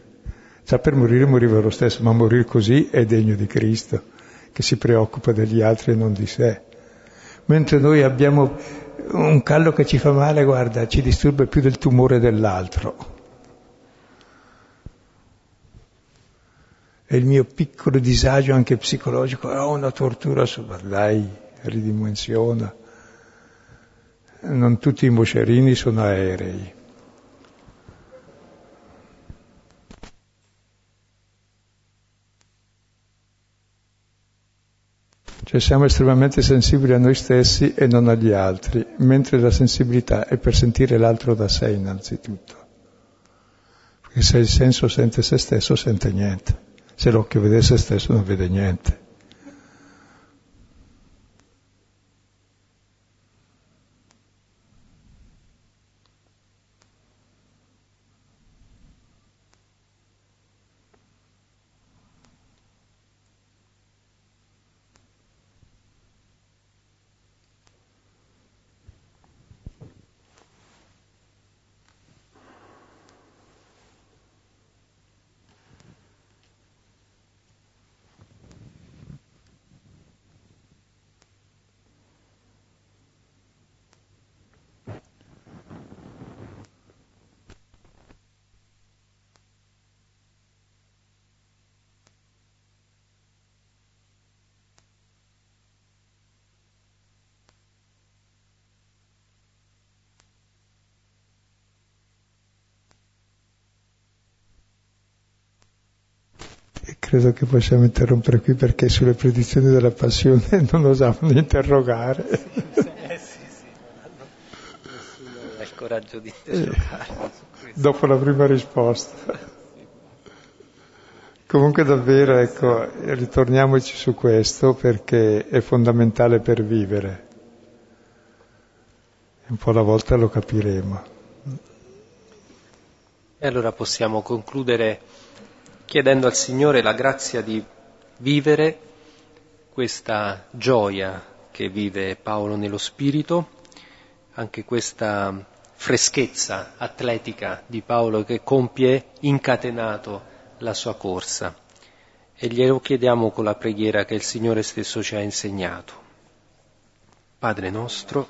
sa, per morire moriva lo stesso, ma morire così è degno di Cristo, che si preoccupa degli altri e non di sé. Mentre noi abbiamo un callo che ci fa male, guarda, ci disturba più del tumore dell'altro. E il mio piccolo disagio anche psicologico è una tortura, su, dai, ridimensiona. Non tutti i moscerini sono aerei. Cioè siamo estremamente sensibili a noi stessi e non agli altri, mentre la sensibilità è per sentire l'altro da sé innanzitutto. Perché se il senso sente se stesso, sente niente. Se l'occhio vede se stesso, non vede niente. Credo che possiamo interrompere qui perché sulle predizioni della passione non osavano interrogare. Eh sì, sì, nessuno ha il coraggio di interrogare. Dopo la prima risposta. Comunque davvero, ecco, ritorniamoci su questo perché è fondamentale per vivere. Un po' alla volta lo capiremo. E allora possiamo concludere chiedendo al Signore la grazia di vivere questa gioia che vive Paolo nello Spirito, anche questa freschezza atletica di Paolo che compie incatenato la sua corsa. E glielo chiediamo con la preghiera che il Signore stesso ci ha insegnato. Padre nostro,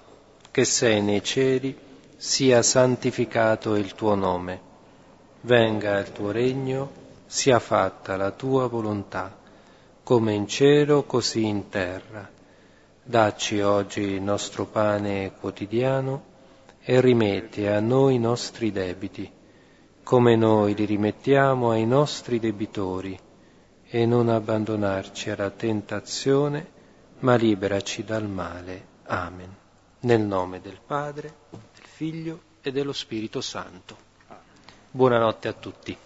che sei nei cieli, sia santificato il tuo nome. Venga il tuo regno. Sia fatta la tua volontà, come in cielo, così in terra. Dacci oggi il nostro pane quotidiano e rimetti a noi i nostri debiti, come noi li rimettiamo ai nostri debitori, e non abbandonarci alla tentazione, ma liberaci dal male. Amen. Nel nome del Padre, del Figlio e dello Spirito Santo. Buonanotte a tutti.